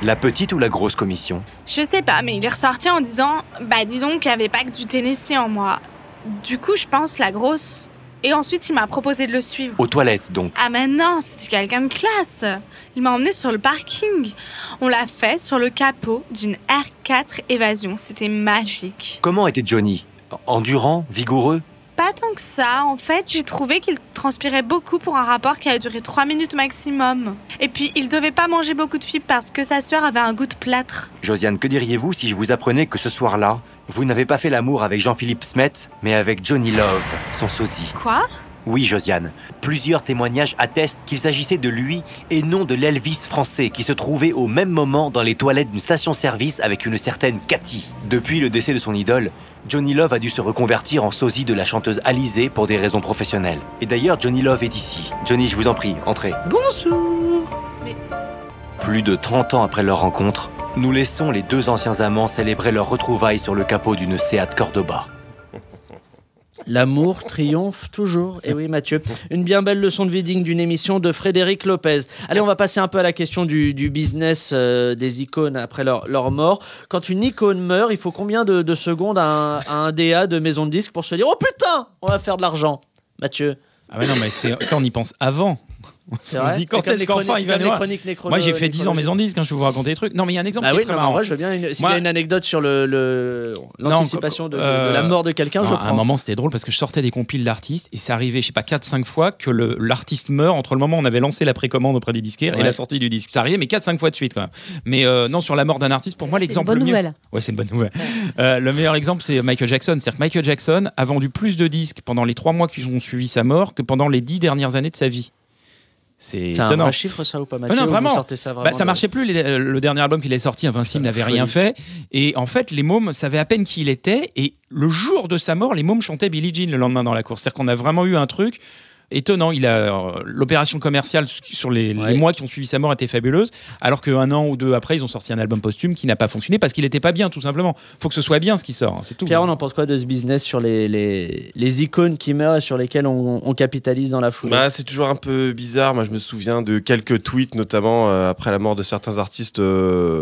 La petite ou la grosse commission ? Je sais pas, mais il est ressorti en disant « Bah dis donc, il n'y avait pas que du Tennessee en moi ». Du coup, je pense la grosse. Et ensuite, il m'a proposé de le suivre. Aux toilettes, donc ? Ah mais non, c'était quelqu'un de classe. Il m'a emmené sur le parking. On l'a fait sur le capot d'une R4 Évasion. C'était magique. Comment était Johnny ? Endurant, vigoureux ? Pas tant que ça. En fait, j'ai trouvé qu'il transpirait beaucoup pour un rapport qui a duré 3 minutes maximum. Et puis, il devait pas manger beaucoup de fibres parce que sa sueur avait un goût de plâtre. Josiane, que diriez-vous si je vous apprenais que ce soir-là, vous n'avez pas fait l'amour avec Jean-Philippe Smet, mais avec Johnny Love, son sosie ? Quoi ? Oui, Josiane. Plusieurs témoignages attestent qu'il s'agissait de lui et non de l'Elvis français qui se trouvait au même moment dans les toilettes d'une station-service avec une certaine Cathy. Depuis le décès de son idole, Johnny Love a dû se reconvertir en sosie de la chanteuse Alizée pour des raisons professionnelles. Et d'ailleurs, Johnny Love est ici. Johnny, je vous en prie, entrez. Bonjour. Mais... Plus de 30 ans après leur rencontre, nous laissons les deux anciens amants célébrer leur retrouvaille sur le capot d'une Seat Cordoba. L'amour triomphe toujours. Et oui, Mathieu. Une bien belle leçon de vie digne d'une émission de Frédéric Lopez. Allez, on va passer un peu à la question du business des icônes après leur mort. Quand une icône meurt, il faut combien de secondes à un DA de maison de disque pour se dire « Oh putain, on va faire de l'argent !» Mathieu. Ah ouais, non, mais ça, on y pense avant. On se dit quand est-ce qu'enfin il va nous voir. Moi j'ai fait 10 ans maison disque quand je vais vous raconter des trucs. Non mais il y a un exemple qui est très marrant. Moi je veux bien s'il y a une anecdote sur l'anticipation de la mort de quelqu'un, je prends. À un moment c'était drôle parce que je sortais des compiles d'artistes et c'est arrivé 4-5 fois que l'artiste meurt entre le moment où on avait lancé la précommande auprès des disquaires et la sortie du disque. Ça arrivait mais 4-5 fois de suite quand même. Mais non, sur la mort d'un artiste, pour moi l'exemple le mieux. Ouais, c'est une bonne nouvelle. Le meilleur exemple c'est Michael Jackson. C'est-à-dire que Michael Jackson a vendu plus de disques pendant les 3 mois qui ont suivi sa mort que pendant les 10 dernières années de sa vie. C'est étonnant. Un vrai chiffre ça ou pas, Mathieu? Non, vraiment. Ça, vraiment ça marchait plus. Le dernier album qu'il est sorti, Invincible, n'avait rien fait. Et en fait, les mômes savaient à peine qui il était. Et le jour de sa mort, les mômes chantaient Billie Jean le lendemain dans la course. C'est-à-dire qu'on a vraiment eu un truc étonnant. Il a l'opération commerciale sur les mois qui ont suivi sa mort était fabuleuse. Alors qu'un an ou deux après, ils ont sorti un album posthume qui n'a pas fonctionné parce qu'il n'était pas bien, tout simplement. Faut que ce soit bien ce qui sort. C'est tout. Pierre, on en pense quoi de ce business sur les icônes qui meurent et sur lesquelles on capitalise dans la foule? C'est toujours un peu bizarre. Moi, je me souviens de quelques tweets, notamment après la mort de certains artistes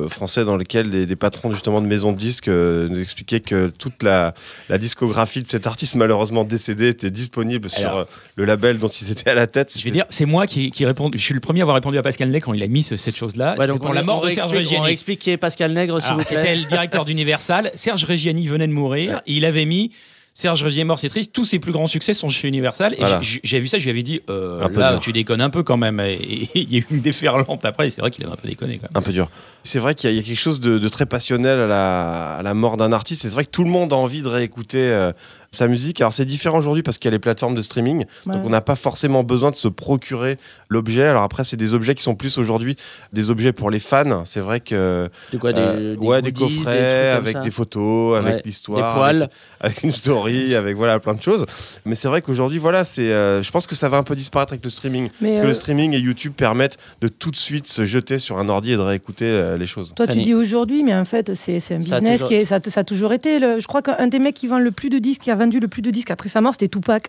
français, dans lesquels des patrons justement de maisons de disques nous expliquaient que toute la discographie de cet artiste malheureusement décédé était disponible sur le label dont ils étaient à la tête. Je vais dire, c'est moi qui réponds. Je suis le premier à avoir répondu à Pascal Nègre quand il a mis cette chose-là. Ouais, donc pour la mort de Serge Reggiani. On va expliquer Pascal Nègre, s'il vous plaît. C'était le directeur d'Universal. Serge Reggiani venait de mourir et il avait mis Serge Reggiani est mort, c'est triste. Tous ses plus grands succès sont chez Universal. Et j'ai vu ça, je lui avais dit là, tu déconnes un peu quand même. Et il y a eu une déferlante après. Et c'est vrai qu'il avait un peu déconné quand même. Un peu dur. C'est vrai qu'il y a quelque chose de très passionnel à la mort d'un artiste. C'est vrai que tout le monde a envie de réécouter sa musique. Alors c'est différent aujourd'hui parce qu'il y a les plateformes de streaming, donc on n'a pas forcément besoin de se procurer l'objet. Alors après c'est des objets qui sont plus aujourd'hui des objets pour les fans. C'est vrai que des goodies, des coffrets avec des photos, avec l'histoire, des poils, avec une story, avec plein de choses. Mais c'est vrai qu'aujourd'hui c'est je pense que ça va un peu disparaître avec le streaming. Mais parce que le streaming et YouTube permettent de tout de suite se jeter sur un ordi et de réécouter les choses. Toi tu dis aujourd'hui, mais en fait c'est un business qui est, ça a toujours été. Je crois qu'un des mecs qui vend le plus de disques vendu le plus de disques après sa mort, c'était Tupac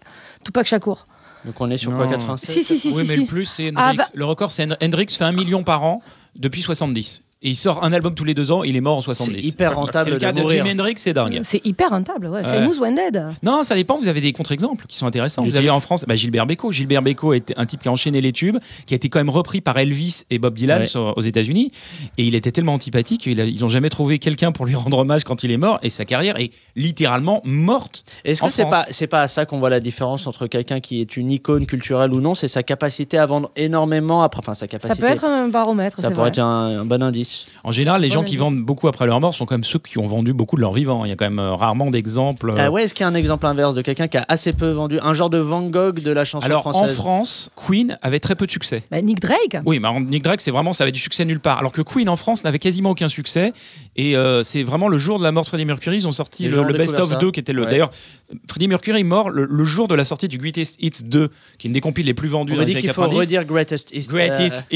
Shakur. Donc on est sur 96 le plus c'est Hendrix. Le record c'est Hendrix fait 1 million par an depuis 70. Et il sort un album tous les 2 ans, il est mort en 70. C'est hyper rentable. C'est le cas de Jimi Hendrix, c'est dingue. C'est hyper rentable, Famous When Dead. Non, ça dépend, vous avez des contre-exemples qui sont intéressants. Vous avez en France Gilbert Bécaud. Gilbert Bécaud est un type qui a enchaîné les tubes, qui a été quand même repris par Elvis et Bob Dylan aux États-Unis. Et il était tellement antipathique qu'ils n'ont jamais trouvé quelqu'un pour lui rendre hommage quand il est mort. Et sa carrière est littéralement morte. Est-ce que c'est pas à ça qu'on voit la différence entre quelqu'un qui est une icône culturelle ou non? C'est sa capacité à vendre énormément après. Enfin, sa capacité. Ça peut être un baromètre. Ça pourrait être un bon indice. En général, les gens qui vendent beaucoup après leur mort sont quand même ceux qui ont vendu beaucoup de leur vivant. Il y a quand même rarement d'exemples. Est-ce qu'il y a un exemple inverse de quelqu'un qui a assez peu vendu, un genre de Van Gogh de la chanson française? Alors en France, Queen avait très peu de succès. Nick Drake. Oui, Nick Drake, c'est vraiment, ça avait du succès nulle part. Alors que Queen en France n'avait quasiment aucun succès. Et c'est vraiment le jour de la mort de Freddie Mercury, ils ont sorti le Best of 2 qui était d'ailleurs Freddie Mercury mort le jour de la sortie du Greatest Hits 2, qui est une des compiles les plus vendues dans les années 90. On va dire qu'il faut redire Greatest Hits. Greatest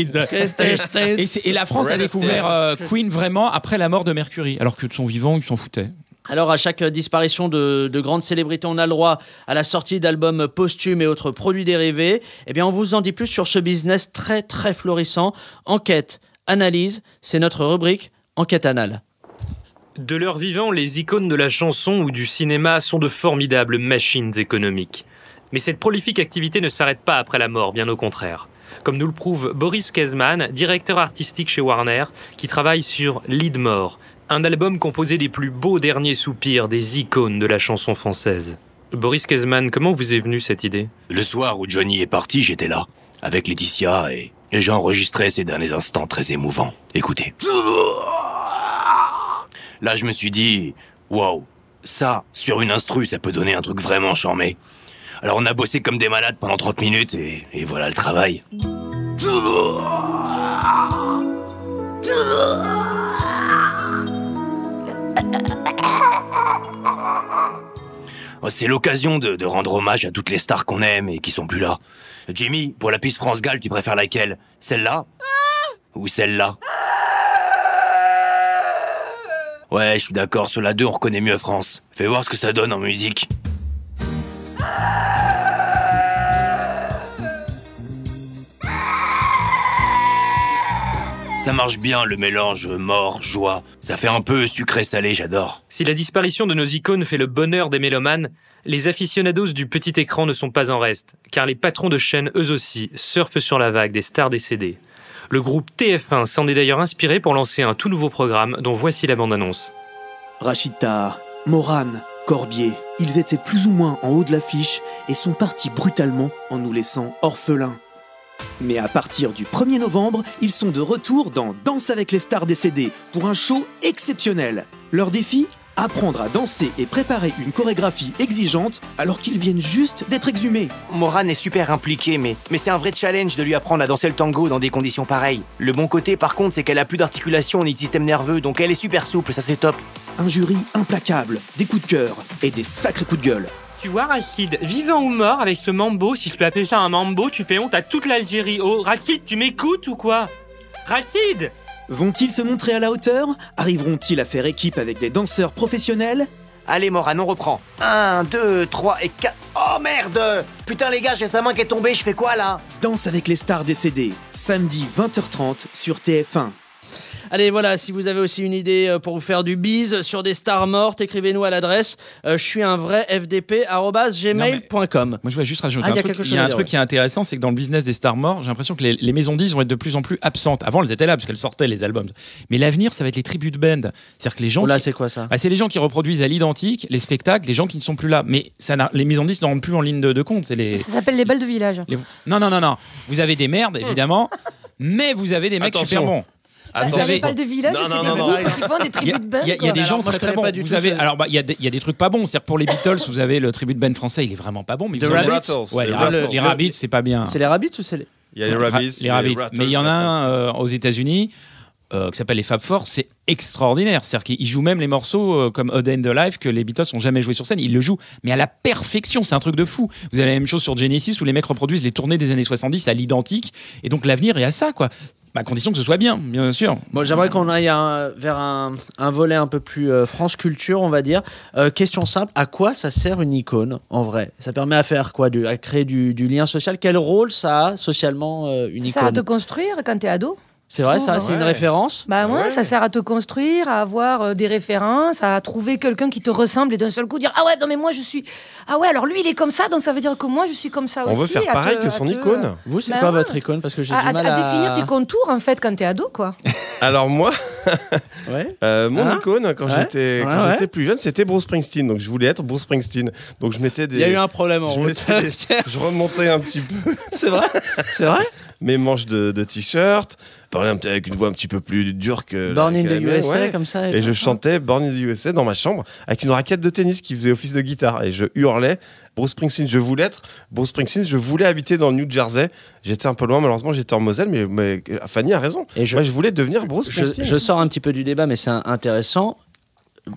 Hits. Et la France a découvert Queen vraiment après la mort de Mercury, alors que de son vivant, ils s'en foutaient. Alors, à chaque disparition de grandes célébrités, on a le droit à la sortie d'albums posthumes et autres produits dérivés. Eh bien, on vous en dit plus sur ce business très, très florissant. Enquête, analyse, c'est notre rubrique Enquête Anale. De leur vivant, les icônes de la chanson ou du cinéma sont de formidables machines économiques. Mais cette prolifique activité ne s'arrête pas après la mort, bien au contraire. Comme nous le prouve Boris Kazeman, directeur artistique chez Warner, qui travaille sur Leadmore, un album composé des plus beaux derniers soupirs des icônes de la chanson française. Boris Kazeman, comment vous est venue cette idée ? Le soir où Johnny est parti, j'étais là, avec Laetitia, et j'ai enregistré ces derniers instants très émouvants. Écoutez. Là, je me suis dit, waouh, ça, sur une instru, ça peut donner un truc vraiment charmé. Alors on a bossé comme des malades pendant 30 minutes, et voilà le travail. C'est l'occasion de rendre hommage à toutes les stars qu'on aime et qui sont plus là. Jimmy, pour la piste France Gall, tu préfères laquelle ? Celle-là ? Ou celle-là ? Ouais, je suis d'accord, sur la 2, on reconnaît mieux France. Fais voir ce que ça donne en musique. Ça marche bien, le mélange mort-joie. Ça fait un peu sucré-salé, j'adore. Si la disparition de nos icônes fait le bonheur des mélomanes, les aficionados du petit écran ne sont pas en reste, car les patrons de chaînes, eux aussi, surfent sur la vague des stars décédées. Le groupe TF1 s'en est d'ailleurs inspiré pour lancer un tout nouveau programme dont voici la bande-annonce. Rachida, Morane, Corbier, ils étaient plus ou moins en haut de l'affiche et sont partis brutalement en nous laissant orphelins. Mais à partir du 1er novembre, ils sont de retour dans Danse avec les stars décédées pour un show exceptionnel. Leur défi ? Apprendre à danser et préparer une chorégraphie exigeante alors qu'ils viennent juste d'être exhumés. Morane est super impliquée, mais c'est un vrai challenge de lui apprendre à danser le tango dans des conditions pareilles. Le bon côté, par contre, c'est qu'elle a plus d'articulation ni de système nerveux, donc elle est super souple, ça c'est top. Un jury implacable, des coups de cœur et des sacrés coups de gueule. Tu vois, Rachid, vivant ou mort, avec ce mambo, si je peux appeler ça un mambo, tu fais honte à toute l'Algérie. Oh, Rachid, tu m'écoutes ou quoi ? Rachid ! Vont-ils se montrer à la hauteur ? Arriveront-ils à faire équipe avec des danseurs professionnels ? Allez, Morane, on reprend. 1, 2, 3 et 4... Oh merde ! Putain les gars, j'ai sa main qui est tombée, je fais quoi là ? Danse avec les stars décédées, samedi 20h30 sur TF1. Allez, voilà, si vous avez aussi une idée pour vous faire du bise sur des stars mortes, écrivez-nous à l'adresse jsuisunvraifdp@gmail.com. Moi, je voulais juste rajouter un truc. Il y a un truc qui est intéressant, c'est que dans le business des stars mortes, j'ai l'impression que les maisons disques vont être de plus en plus absentes. Avant, elles étaient là parce qu'elles sortaient les albums. Mais l'avenir, ça va être les tribute bands. C'est-à-dire que les gens. Oh là, c'est quoi ça ? Bah, c'est les gens qui reproduisent à l'identique les spectacles, les gens qui ne sont plus là. Mais les maisons disques n'en rentrent plus en ligne de compte. Ça s'appelle les balles de village. Non. Vous avez des merdes, évidemment, mais vous avez des mecs super bons. Vous avez pas de village, c'est des groupes qui font des tributes bands. Il y a des gens très bons. Vous avez alors il y a des trucs pas bons. C'est-à-dire pour les Beatles, vous avez le tribute band français, il est vraiment pas bon. Mais les Rabbits, c'est pas bien. C'est les Rabbits ou c'est les... Il y a les Rabbits. Les Rabbits. Mais il y en a un aux États-Unis qui s'appelle les Fab Four, c'est extraordinaire. C'est-à-dire qu'ils jouent même les morceaux comme Odd End Alive que les Beatles n'ont jamais joué sur scène. Ils le jouent, mais à la perfection, c'est un truc de fou. Vous avez la même chose sur Genesis où les mecs reproduisent les tournées des années 70 à l'identique. Et donc l'avenir est à ça, quoi. À condition que ce soit bien sûr. Bon, j'aimerais qu'on aille vers un volet un peu plus France Culture, on va dire. Question simple, à quoi ça sert une icône, en vrai ? Ça permet à faire quoi ? À créer du lien social ? Quel rôle ça a socialement, une icône ? Ça sert à te construire quand t'es ado ? C'est vrai, ça, c'est une référence ? Bah ouais, ça sert à te construire, à avoir des références, à trouver quelqu'un qui te ressemble et d'un seul coup dire « Ah ouais, non mais moi je suis... Ah ouais, alors lui il est comme ça, donc ça veut dire que moi je suis comme ça aussi. » On veut faire pareil que son icône. Vous, c'est pas votre icône, parce que j'ai du mal à définir tes contours, en fait, quand t'es ado, quoi. Alors moi, mon icône, quand j'étais plus jeune, c'était Bruce Springsteen. Donc je voulais être Bruce Springsteen. Donc je mettais des... Il y a eu un problème en route. Je remontais un petit peu. C'est vrai. Mes manches de t-shirt... avec une voix un petit peu plus dure que Born in the USA, comme ça. Et je chantais Born in the USA dans ma chambre avec une raquette de tennis qui faisait office de guitare. Et je hurlais Bruce Springsteen. Je voulais être Bruce Springsteen. Je voulais habiter dans le New Jersey. J'étais un peu loin, malheureusement, j'étais en Moselle, mais Fanny a raison. Moi, je voulais devenir Bruce Springsteen. Je sors un petit peu du débat, mais c'est intéressant.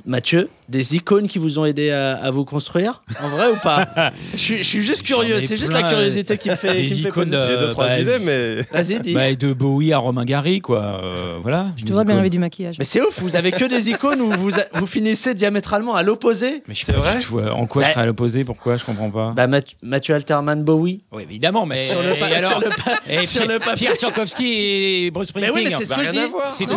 Mathieu, des icônes qui vous ont aidé à vous construire, en vrai ou pas? Je suis juste curieux, c'est juste la curiosité qui me fait. Des icônes, j'ai deux trois idées, mais vas-y dis. Bah, de Bowie à Romain Gary, quoi. Voilà. Je te vois bien avec du maquillage. Mais c'est ouf, vous avez que des icônes où vous finissez diamétralement à l'opposé. Mais c'est vrai. En quoi bah, je serais à l'opposé? Pourquoi? Je comprends pas. Bah, Mathieu Alterman, Bowie. Oui, évidemment, mais sur le papier. Pierre Siankowski et Bruce Springsteen. Mais oui, mais c'est ce que je dis. C'est tout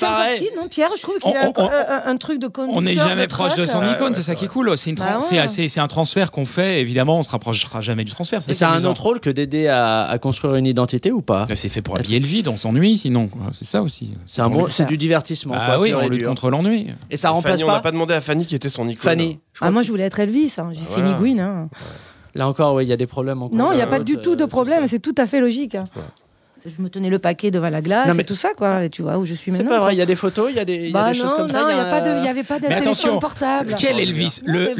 pareil. Non, Pierre, je trouve qu'il a un truc de conducteur. On n'est jamais proche de son icône, c'est ça qui est cool. C'est un transfert qu'on fait. Évidemment, on se rapprochera jamais du transfert. Et c'est un autre rôle que d'aider à construire une identité ou pas. C'est fait pour habiller le vide. On s'ennuie, sinon. C'est ça aussi. C'est du divertissement. Ah oui, on lutte contre l'ennui. Et ça remplace pas. On n'a pas demandé à Fanny qui était son icône. Fanny. Ah moi, je voulais être Elvis. J'ai fait Niguin. Là encore, il y a des problèmes. Non, il n'y a pas du tout de problème. C'est tout à fait logique. Je me tenais le paquet devant la glace et tout ça, quoi. Et tu vois où je suis maintenant. C'est pas vrai, il y a des photos, il y a des, des choses comme ça. Non, il n'y avait pas de téléphone portable. Quel Elvis? Le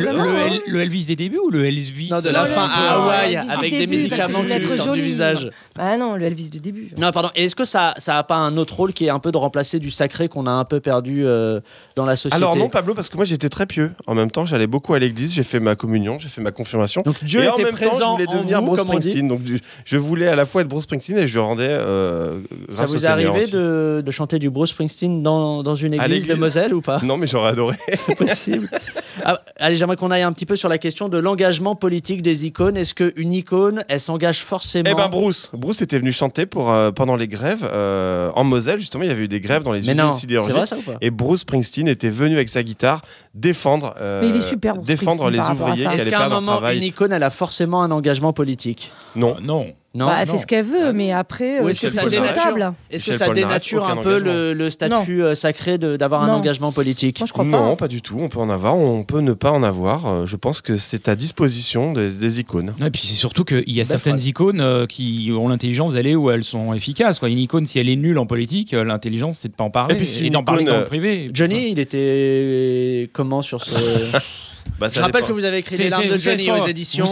Elvis des débuts ou le Elvis de la fin à Hawaï avec des médicaments qui lui sortent du visage? Ah non, le Elvis du début. Non, pardon. Et est-ce que ça n'a pas un autre rôle qui est un peu de remplacer du sacré qu'on a un peu perdu dans la société? Alors non, Pablo, parce que moi j'étais très pieux. En même temps, j'allais beaucoup à l'église, j'ai fait ma communion, j'ai fait ma confirmation. Donc Dieu était présent en vous, comme on dit. Je voulais devenir Bruce Springsteen. Donc je voulais à la fois être Bruce Springsteen et je rendais. Ça vous est arrivé de chanter du Bruce Springsteen dans une église de Moselle ou pas? Non, mais j'aurais adoré. C'est possible. Ah, allez, j'aimerais qu'on aille un petit peu sur la question de l'engagement politique des icônes. Est-ce qu'une icône, elle s'engage forcément? Eh ben Bruce était venu chanter pendant les grèves en Moselle. Justement, il y avait eu des grèves dans les usines sidérurgiques. Et Bruce Springsteen était venu avec sa guitare défendre, défendre les ouvriers qui allaient perdre leur travail. Est-ce qu'à un moment, une icône, elle a forcément un engagement politique? Non. Non, elle fait ce qu'elle veut, mais après, est-ce que ça dénature un peu le statut sacré d'avoir un engagement politique? Moi, je crois pas. Non, pas du tout. On peut en avoir, on peut ne pas en avoir. Je pense que c'est à disposition des icônes. Et puis c'est surtout qu'il y a certaines icônes qui ont l'intelligence d'aller où elles sont efficaces. Une icône, si elle est nulle en politique, l'intelligence, c'est de pas en parler et d'en parler dans le privé. Johnny, il était comment sur ce? Je rappelle que vous avez écrit Les Larmes de Johnny aux éditions.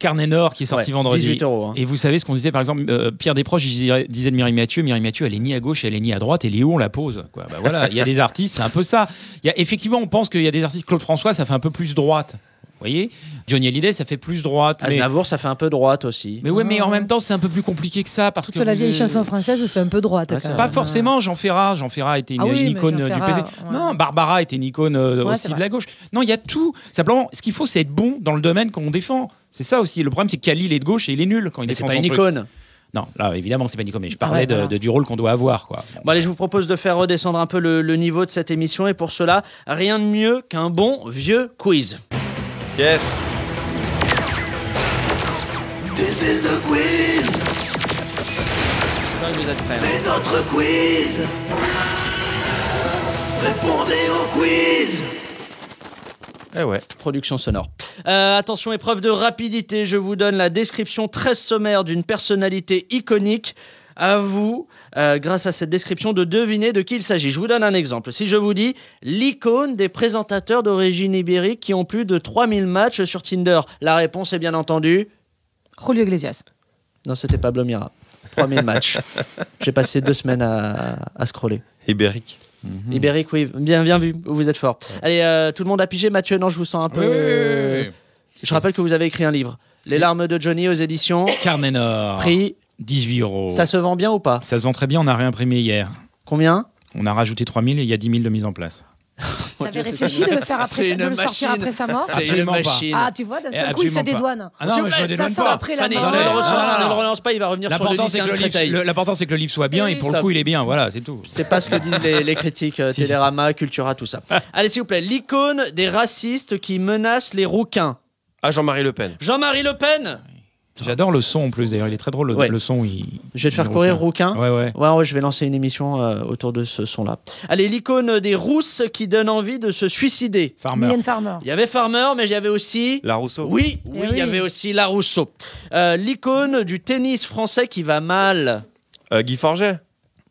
Carnet Nord qui est sorti vendredi. 18 euros. Hein. Et vous savez ce qu'on disait, par exemple, Pierre Desproges disait de Mireille Mathieu, elle est ni à gauche, elle est ni à droite, elle est où on la pose, quoi. Bah voilà, il y a des artistes, c'est un peu ça. Effectivement, on pense qu'il y a des artistes, Claude François, ça fait un peu plus droite. Vous voyez, Johnny Hallyday, ça fait plus droite. Aznavour, ça fait un peu droite aussi. Mais ouais, mais en même temps, c'est un peu plus compliqué que ça parce que la vieille chanson française, ça fait un peu droite. Pas forcément. Jean Ferrat était une icône du PC. Ouais. Non, Barbara était une icône aussi de la gauche. Non, il y a tout. Simplement, ce qu'il faut, c'est être bon dans le domaine qu'on défend. C'est ça aussi. Le problème, c'est qu'Ali, il est de gauche et il est nul quand il défend son truc. Mais c'est pas une icône. Non, là, évidemment, c'est pas Nico, mais je parlais du rôle qu'on doit avoir, quoi. Bon, allez, je vous propose de faire redescendre un peu le niveau de cette émission et pour cela, rien de mieux qu'un bon vieux quiz. Yes. This is the quiz. C'est notre quiz. Répondez au quiz. Eh ouais. Production sonore. Attention, épreuve de rapidité. Je vous donne la description très sommaire d'une personnalité iconique. À vous, grâce à cette description, de deviner de qui il s'agit. Je vous donne un exemple. Si je vous dis l'icône des présentateurs d'origine ibérique qui ont plus de 3000 matchs sur Tinder, la réponse est bien entendu... Julio Iglesias. Non, c'était Pablo Mira. 3000 matchs. J'ai passé 2 semaines à scroller. Ibérique. Mm-hmm. Ibérique, oui. Bien vu. Vous êtes fort. Ouais. Allez, tout le monde a pigé. Mathieu, non, je vous sens un peu... Oui. Je rappelle que vous avez écrit un livre. Les Larmes de Johnny aux éditions... Carnet Nord. Prix... 18 euros. Ça se vend bien ou pas? Ça se vend très bien, on a réimprimé hier. Combien? On a rajouté 3000 et il y a 10 000 de mise en place. T'avais réfléchi de le faire après, de le sortir après sa mort? C'est une machine. Ah, tu vois, d'un seul coup, il se dédouane. Ah non, mais je me dédouane pas. Ne le relance pas, il va revenir sur le lycée de Créteil. L'important, c'est que le livre soit bien et pour le coup, il est bien. Voilà, c'est tout. C'est pas ce que disent les critiques Télérama, Cultura, tout ça. Allez, s'il vous plaît, l'icône des racistes qui menacent les rouquins. Ah, Jean-Marie Le Pen. Jean-Marie Le Pen? J'adore le son en plus d'ailleurs, il est très drôle le son. Je vais te faire courir rouquin. Ouais, je vais lancer une émission autour de ce son-là. Allez, l'icône des rousses qui donne envie de se suicider. Farmer. Il y avait Farmer, mais il y avait aussi... La Rousseau. Oui, il y avait aussi La Rousseau. L'icône du tennis français qui va mal. Guy Forget.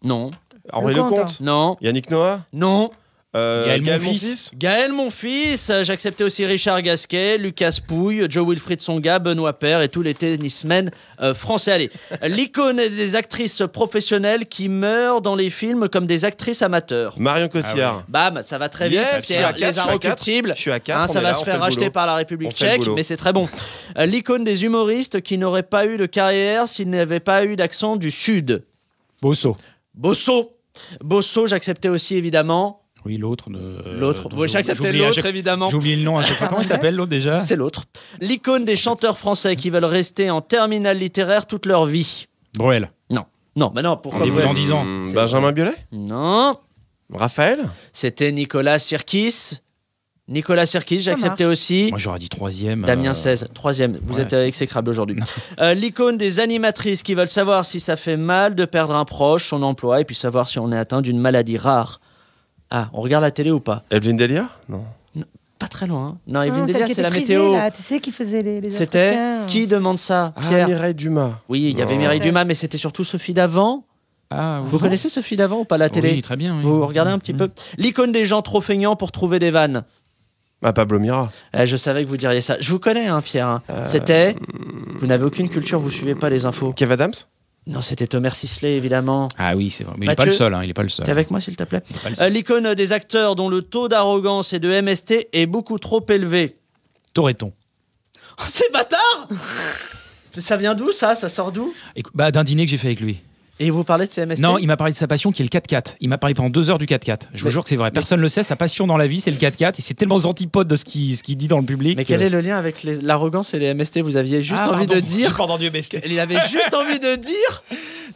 Non. Henri Lecomte. Non. Yannick Noah. Non. Gaël Monfils, j'acceptais aussi Richard Gasquet, Lucas Pouille, Joe Wilfried Tsonga, Benoît Paire et tous les tennismen français. Allez, l'icône des actrices professionnelles qui meurent dans les films comme des actrices amateurs. Marion Cotillard. Ah ouais. Bam, ça va très vite. Yeah, c'est Les Inrockuptibles. Ça va se faire racheter par la République tchèque, mais c'est très bon. L'icône des humoristes qui n'aurait pas eu de carrière s'il n'avait pas eu d'accent du Sud. Bosso, j'acceptais aussi évidemment. Oui, l'autre. J'acceptais l'autre, évidemment. J'oublie le nom à chaque fois. Comment il s'appelle, l'autre, déjà ? C'est l'autre. L'icône des chanteurs français qui veulent rester en terminale littéraire toute leur vie. Bruel. Non, pourquoi Bruel ? Dans 10 ans. Benjamin Biolay ? Non. Raphaël ? C'était Nicolas Sirkis, j'acceptais aussi. Moi, j'aurais dit troisième. Damien 16, troisième. Vous êtes exécrable aujourd'hui. L'icône des animatrices qui veulent savoir si ça fait mal de perdre un proche, son emploi, et puis savoir si on est atteint d'une maladie rare. Ah, on regarde la télé ou pas ? Evelyne Delia ? Non. Pas très loin. Non, Evelyne Delia, c'est la météo. Là, tu sais qui faisait les C'était qui demande ça ? Pierre. Mireille Dumas. Oui, il y avait Mireille Dumas, mais c'était surtout Sophie d'avant. Ah, oui. Vous connaissez Sophie d'avant ou pas, la télé ? Oui, très bien. Oui. Vous regardez un petit peu. L'icône des gens trop feignants pour trouver des vannes. Pablo Mira. Je savais que vous diriez ça. Je vous connais, Pierre. C'était. Vous n'avez aucune culture, vous suivez pas les infos. Kev Adams ? Non, c'était Thomas Sisley, évidemment. Ah oui, c'est vrai. Mais Mathieu, il n'est pas le seul. T'es avec moi, s'il te plaît. L'icône des acteurs dont le taux d'arrogance et de MST est beaucoup trop élevé. Toretton. Oh, c'est bâtard. Ça vient d'où, ça ? Ça sort d'où ? D'un dîner que j'ai fait avec lui. Et vous parlez de ses MST ? Non, il m'a parlé de sa passion qui est le 4x4. Il m'a parlé pendant 2 heures du 4x4. Je vous jure que c'est vrai. Personne ne le sait, sa passion dans la vie, c'est le 4x4. Et c'est tellement aux antipodes de ce qu'il dit dans le public. Mais quel est le lien avec l'arrogance et les MST ? Vous aviez juste envie de dire. Il avait juste envie de dire.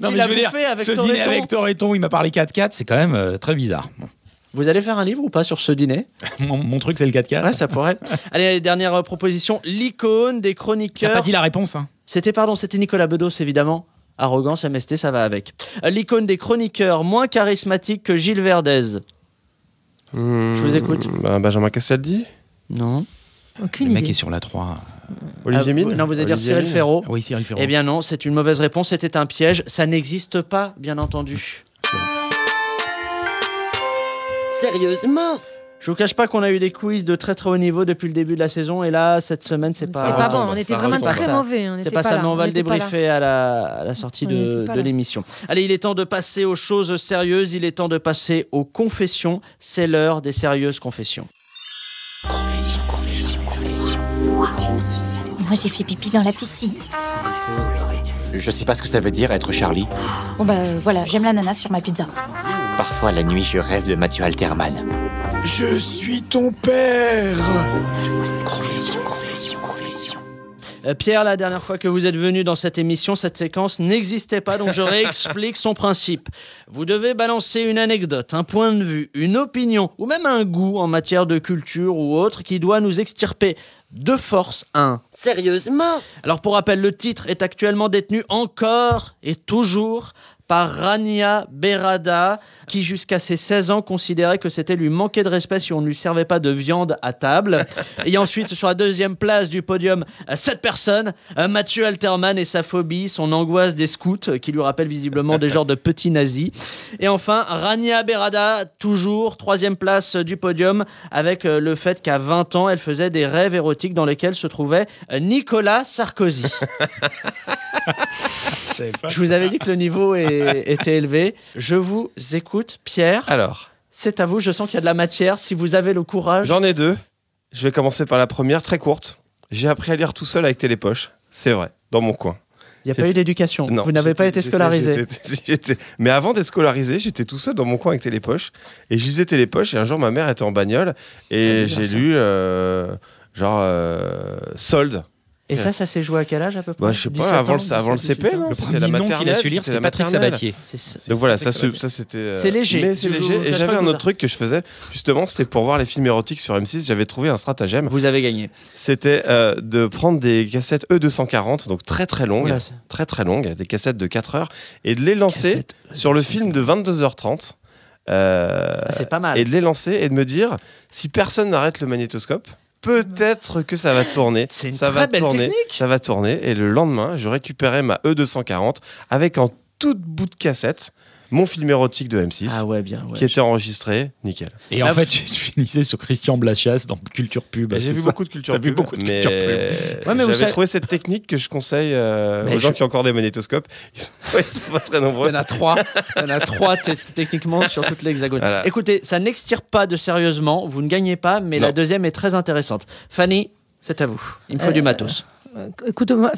Non, mais je veux dire, ce dîner avec Toretton, il m'a parlé 4x4, c'est quand même très bizarre. Vous allez faire un livre ou pas sur ce dîner ? mon truc, c'est le 4x4. Ouais, ça pourrait. Allez, dernière proposition. L'icône des chroniqueurs. T'as pas dit la réponse, hein ? C'était Nicolas Bedos, évidemment. Arrogance, MST, ça va avec. L'icône des chroniqueurs moins charismatique que Gilles Verdez. Je vous écoute. Benjamin Castaldi ? Non. Aucune idée. Le mec est sur la 3. Olivier Mine ? Non, vous allez dire Cyril Ferraud. Oui, Cyril Ferraud. Eh bien non, c'est une mauvaise réponse, c'était un piège. Ça n'existe pas, bien entendu. Sérieusement ? Je vous cache pas qu'on a eu des quiz de très très haut niveau depuis le début de la saison et là cette semaine c'est pas bon, on était vraiment très mauvais, on c'est pas ça, mais on va le débriefer à la sortie de l'émission. Allez, il est temps de passer aux choses sérieuses, il est temps de passer aux confessions, c'est l'heure des sérieuses confessions. Moi j'ai fait pipi dans la piscine. Je sais pas ce que ça veut dire être Charlie. Bon voilà, j'aime l'ananas sur ma pizza. Parfois la nuit je rêve de Mathieu Alterman. Je suis ton père. Confession. Pierre, la dernière fois que vous êtes venu dans cette émission, cette séquence n'existait pas, donc je réexplique son principe. Vous devez balancer une anecdote, un point de vue, une opinion ou même un goût en matière de culture ou autre qui doit nous extirper de force un. Sérieusement ? Alors pour rappel, le titre est actuellement détenu encore et toujours par Rania Berrada, qui jusqu'à ses 16 ans considérait que c'était lui manquer de respect si on ne lui servait pas de viande à table. Et ensuite, sur la deuxième place du podium, cette personne, Mathieu Alterman et sa phobie, son angoisse des scouts, qui lui rappelle visiblement des genres de petits nazis. Et enfin, Rania Berrada, toujours troisième place du podium, avec le fait qu'à 20 ans, elle faisait des rêves érotiques dans lesquels se trouvait Nicolas Sarkozy. Je vous avais dit que le niveau était élevé. Je vous écoute, Pierre. Alors, c'est à vous, je sens qu'il y a de la matière, si vous avez le courage. J'en ai 2. Je vais commencer par la première, très courte. J'ai appris à lire tout seul avec Télépoche, c'est vrai, dans mon coin. Il n'y a pas eu d'éducation, non, vous n'avez pas été scolarisé. Mais avant d'être scolarisé, j'étais tout seul dans mon coin avec Télépoche. Et je lisais Télépoche, et un jour ma mère était en bagnole, et j'ai lu Solde. Et ça s'est joué à quel âge à peu près ? Je sais pas, avant le CP, non ? C'était la maternelle. Qu'il a su lire, c'est Patrick Sabatier. Donc voilà, ça c'était. C'est léger. Mais c'est léger. Et j'avais un autre truc que je faisais, justement, c'était pour voir les films érotiques sur M6. J'avais trouvé un stratagème. Vous avez gagné. C'était de prendre des cassettes E240, donc très très longues. Très très longues, des cassettes de 4 heures, et de les lancer sur le film de 22h30. C'est pas mal. Et de les lancer et de me dire, si personne n'arrête le magnétoscope, peut-être que ça va tourner. C'est une très belle technique. Ça va tourner. Et le lendemain, je récupérais ma E240 avec en toute bout de cassette mon film érotique de M6, ah ouais, bien, ouais, qui était enregistré, nickel. Et en fait, tu finissais sur Christian Blachas dans Culture Pub. J'ai vu beaucoup de Culture Pub. T'as vu beaucoup de Culture Pub. Ouais, mais j'avais trouvé cette technique que je conseille aux gens qui ont encore des magnétoscopes. Ils sont pas très nombreux. Il y en a trois. Il y en a trois techniquement sur toute l'hexagone. Voilà. Écoutez, ça n'extirpe pas de sérieusement. Vous ne gagnez pas, mais la deuxième est très intéressante. Fanny, c'est à vous. Il me faut du matos. Écoute-moi,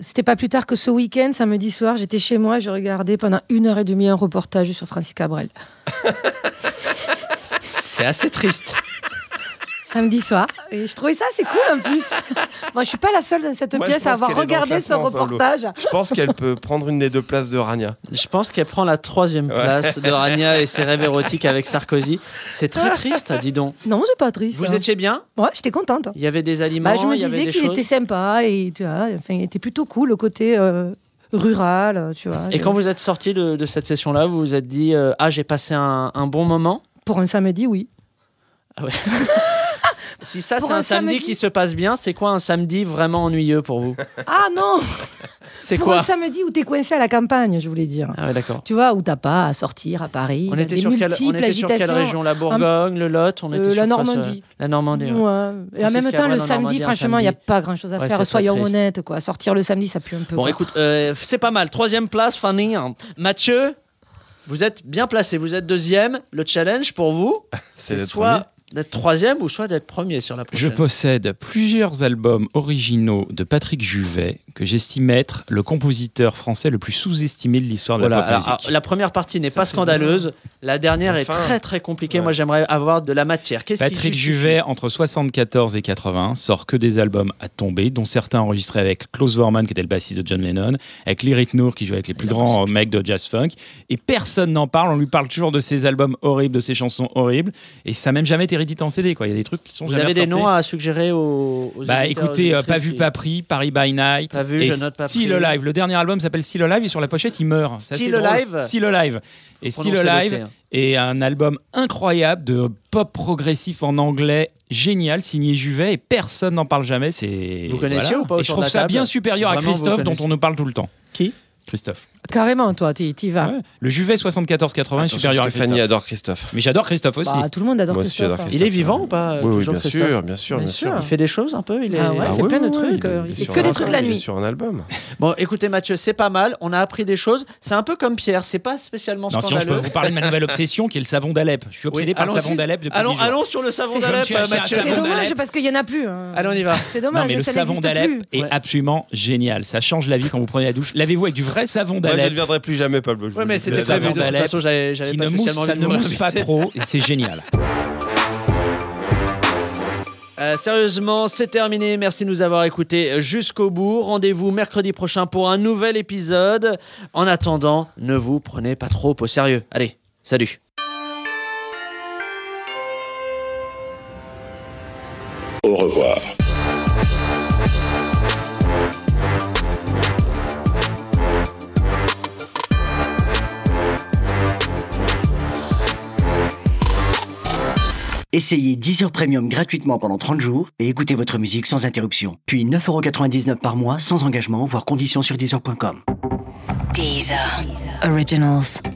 c'était pas plus tard que ce week-end, samedi soir, j'étais chez moi, je regardais pendant 1h30 un reportage sur Francis Cabrel. C'est assez triste. Samedi soir, et je trouvais ça assez cool en plus. Moi, je suis pas la seule dans cette pièce à avoir regardé ce reportage. Pablo. Je pense qu'elle peut prendre une des deux places de Rania. Je pense qu'elle prend la troisième place de Rania et ses rêves érotiques avec Sarkozy. C'est très triste, dis donc. Non, c'est pas triste. Vous étiez bien ? Ouais, j'étais contente. Il y avait des aliments. Bah, je me disais qu'il était sympa et tu vois, enfin, il était plutôt cool le côté rural, tu vois. Et quand vous êtes sorti de cette session-là, vous vous êtes dit ah, j'ai passé un bon moment. Pour un samedi, oui. Ah ouais. Si ça, pour c'est un samedi qui se passe bien, c'est quoi un samedi vraiment ennuyeux pour vous ? Ah non ! C'est pour quoi ? Pour un samedi où t'es coincé à la campagne, je voulais dire. Ah ouais, d'accord. Tu vois, où t'as pas à sortir à Paris. On était, sur quelle région ? La Bourgogne, le Lot, on était sur la Normandie. La Normandie, ouais. Et en même temps, le samedi, franchement, il n'y a pas grand-chose à faire, soyons honnêtes, quoi. Sortir le samedi, ça pue un peu. Bon, écoute, c'est pas mal. Troisième place, Fanny. Mathieu, vous êtes bien placé. Vous êtes deuxième. Le challenge pour vous, c'est soit d'être troisième ou soit d'être premier sur la prochaine. Je possède plusieurs albums originaux de Patrick Juvet que j'estime être le compositeur français le plus sous-estimé de l'histoire de la pop musique. La première partie n'est pas scandaleuse, la dernière est très très compliquée. Ouais. Moi, j'aimerais avoir de la matière. Patrick Juvet, entre 74 et 80, sort que des albums à tomber, dont certains enregistrés avec Klaus Voormann, qui était le bassiste de John Lennon, avec Lyric Nour, qui joue avec les plus grands mecs de jazz funk, et personne n'en parle. On lui parle toujours de ses albums horribles, de ses chansons horribles, et ça n'a même jamais été réédité en CD, quoi. Il y a des trucs qui sont Vous avez ressortis. Des noms à suggérer aux Bah écoutez, Pas vu, pas pris, Paris by Night, Pas vu, et je note pas Still pris. Alive. Le dernier album s'appelle Still Alive et sur la pochette, il meurt. Still Alive. Et Still Alive est un album incroyable de pop progressif en anglais, génial, signé Juvet, et personne n'en parle jamais. C'est... Vous connaissiez ou pas? Et je trouve ça bien supérieur à Christophe, dont on nous parle tout le temps. Qui? Christophe. Carrément, toi, t'y vas. Ouais. Le Juvet 74-80 est supérieur à Christophe. Fanny adore Christophe. Mais j'adore Christophe aussi. Bah, tout le monde adore Christophe. Christophe. Il est vivant ou pas? Oui, bien sûr. Il fait des choses un peu. Il fait plein de trucs. Il fait que des trucs la nuit. Il est sur un album. Bon, écoutez, Mathieu, c'est pas mal. On a appris des choses. C'est un peu comme Pierre. C'est pas spécialement scandaleux. Sinon, je peux vous parler de ma nouvelle obsession qui est le savon d'Alep. Je suis obsédé par le savon d'Alep depuis 10 jours. Allons sur le savon d'Alep, Mathieu. C'est dommage parce qu'il y en a plus. Allez, on y va. C'est dommage. Le savon d'Alep est absolument génial. Ça change la vie quand vous prenez la douche. Lavez-vous avec du vrai savon d'Alep. Je ne viendrai plus jamais, Pablo. Oui, mais c'était prévu. De toute façon, j'avais pas spécialement envie de vous l'inviter. Ça ne mousse pas trop et c'est génial. Sérieusement, c'est terminé. Merci de nous avoir écoutés jusqu'au bout. Rendez-vous mercredi prochain pour un nouvel épisode. En attendant, ne vous prenez pas trop au sérieux. Allez, salut. Au revoir. Essayez Deezer Premium gratuitement pendant 30 jours et écoutez votre musique sans interruption. Puis 9,99€ par mois sans engagement, voire conditions sur Deezer.com. Deezer Originals.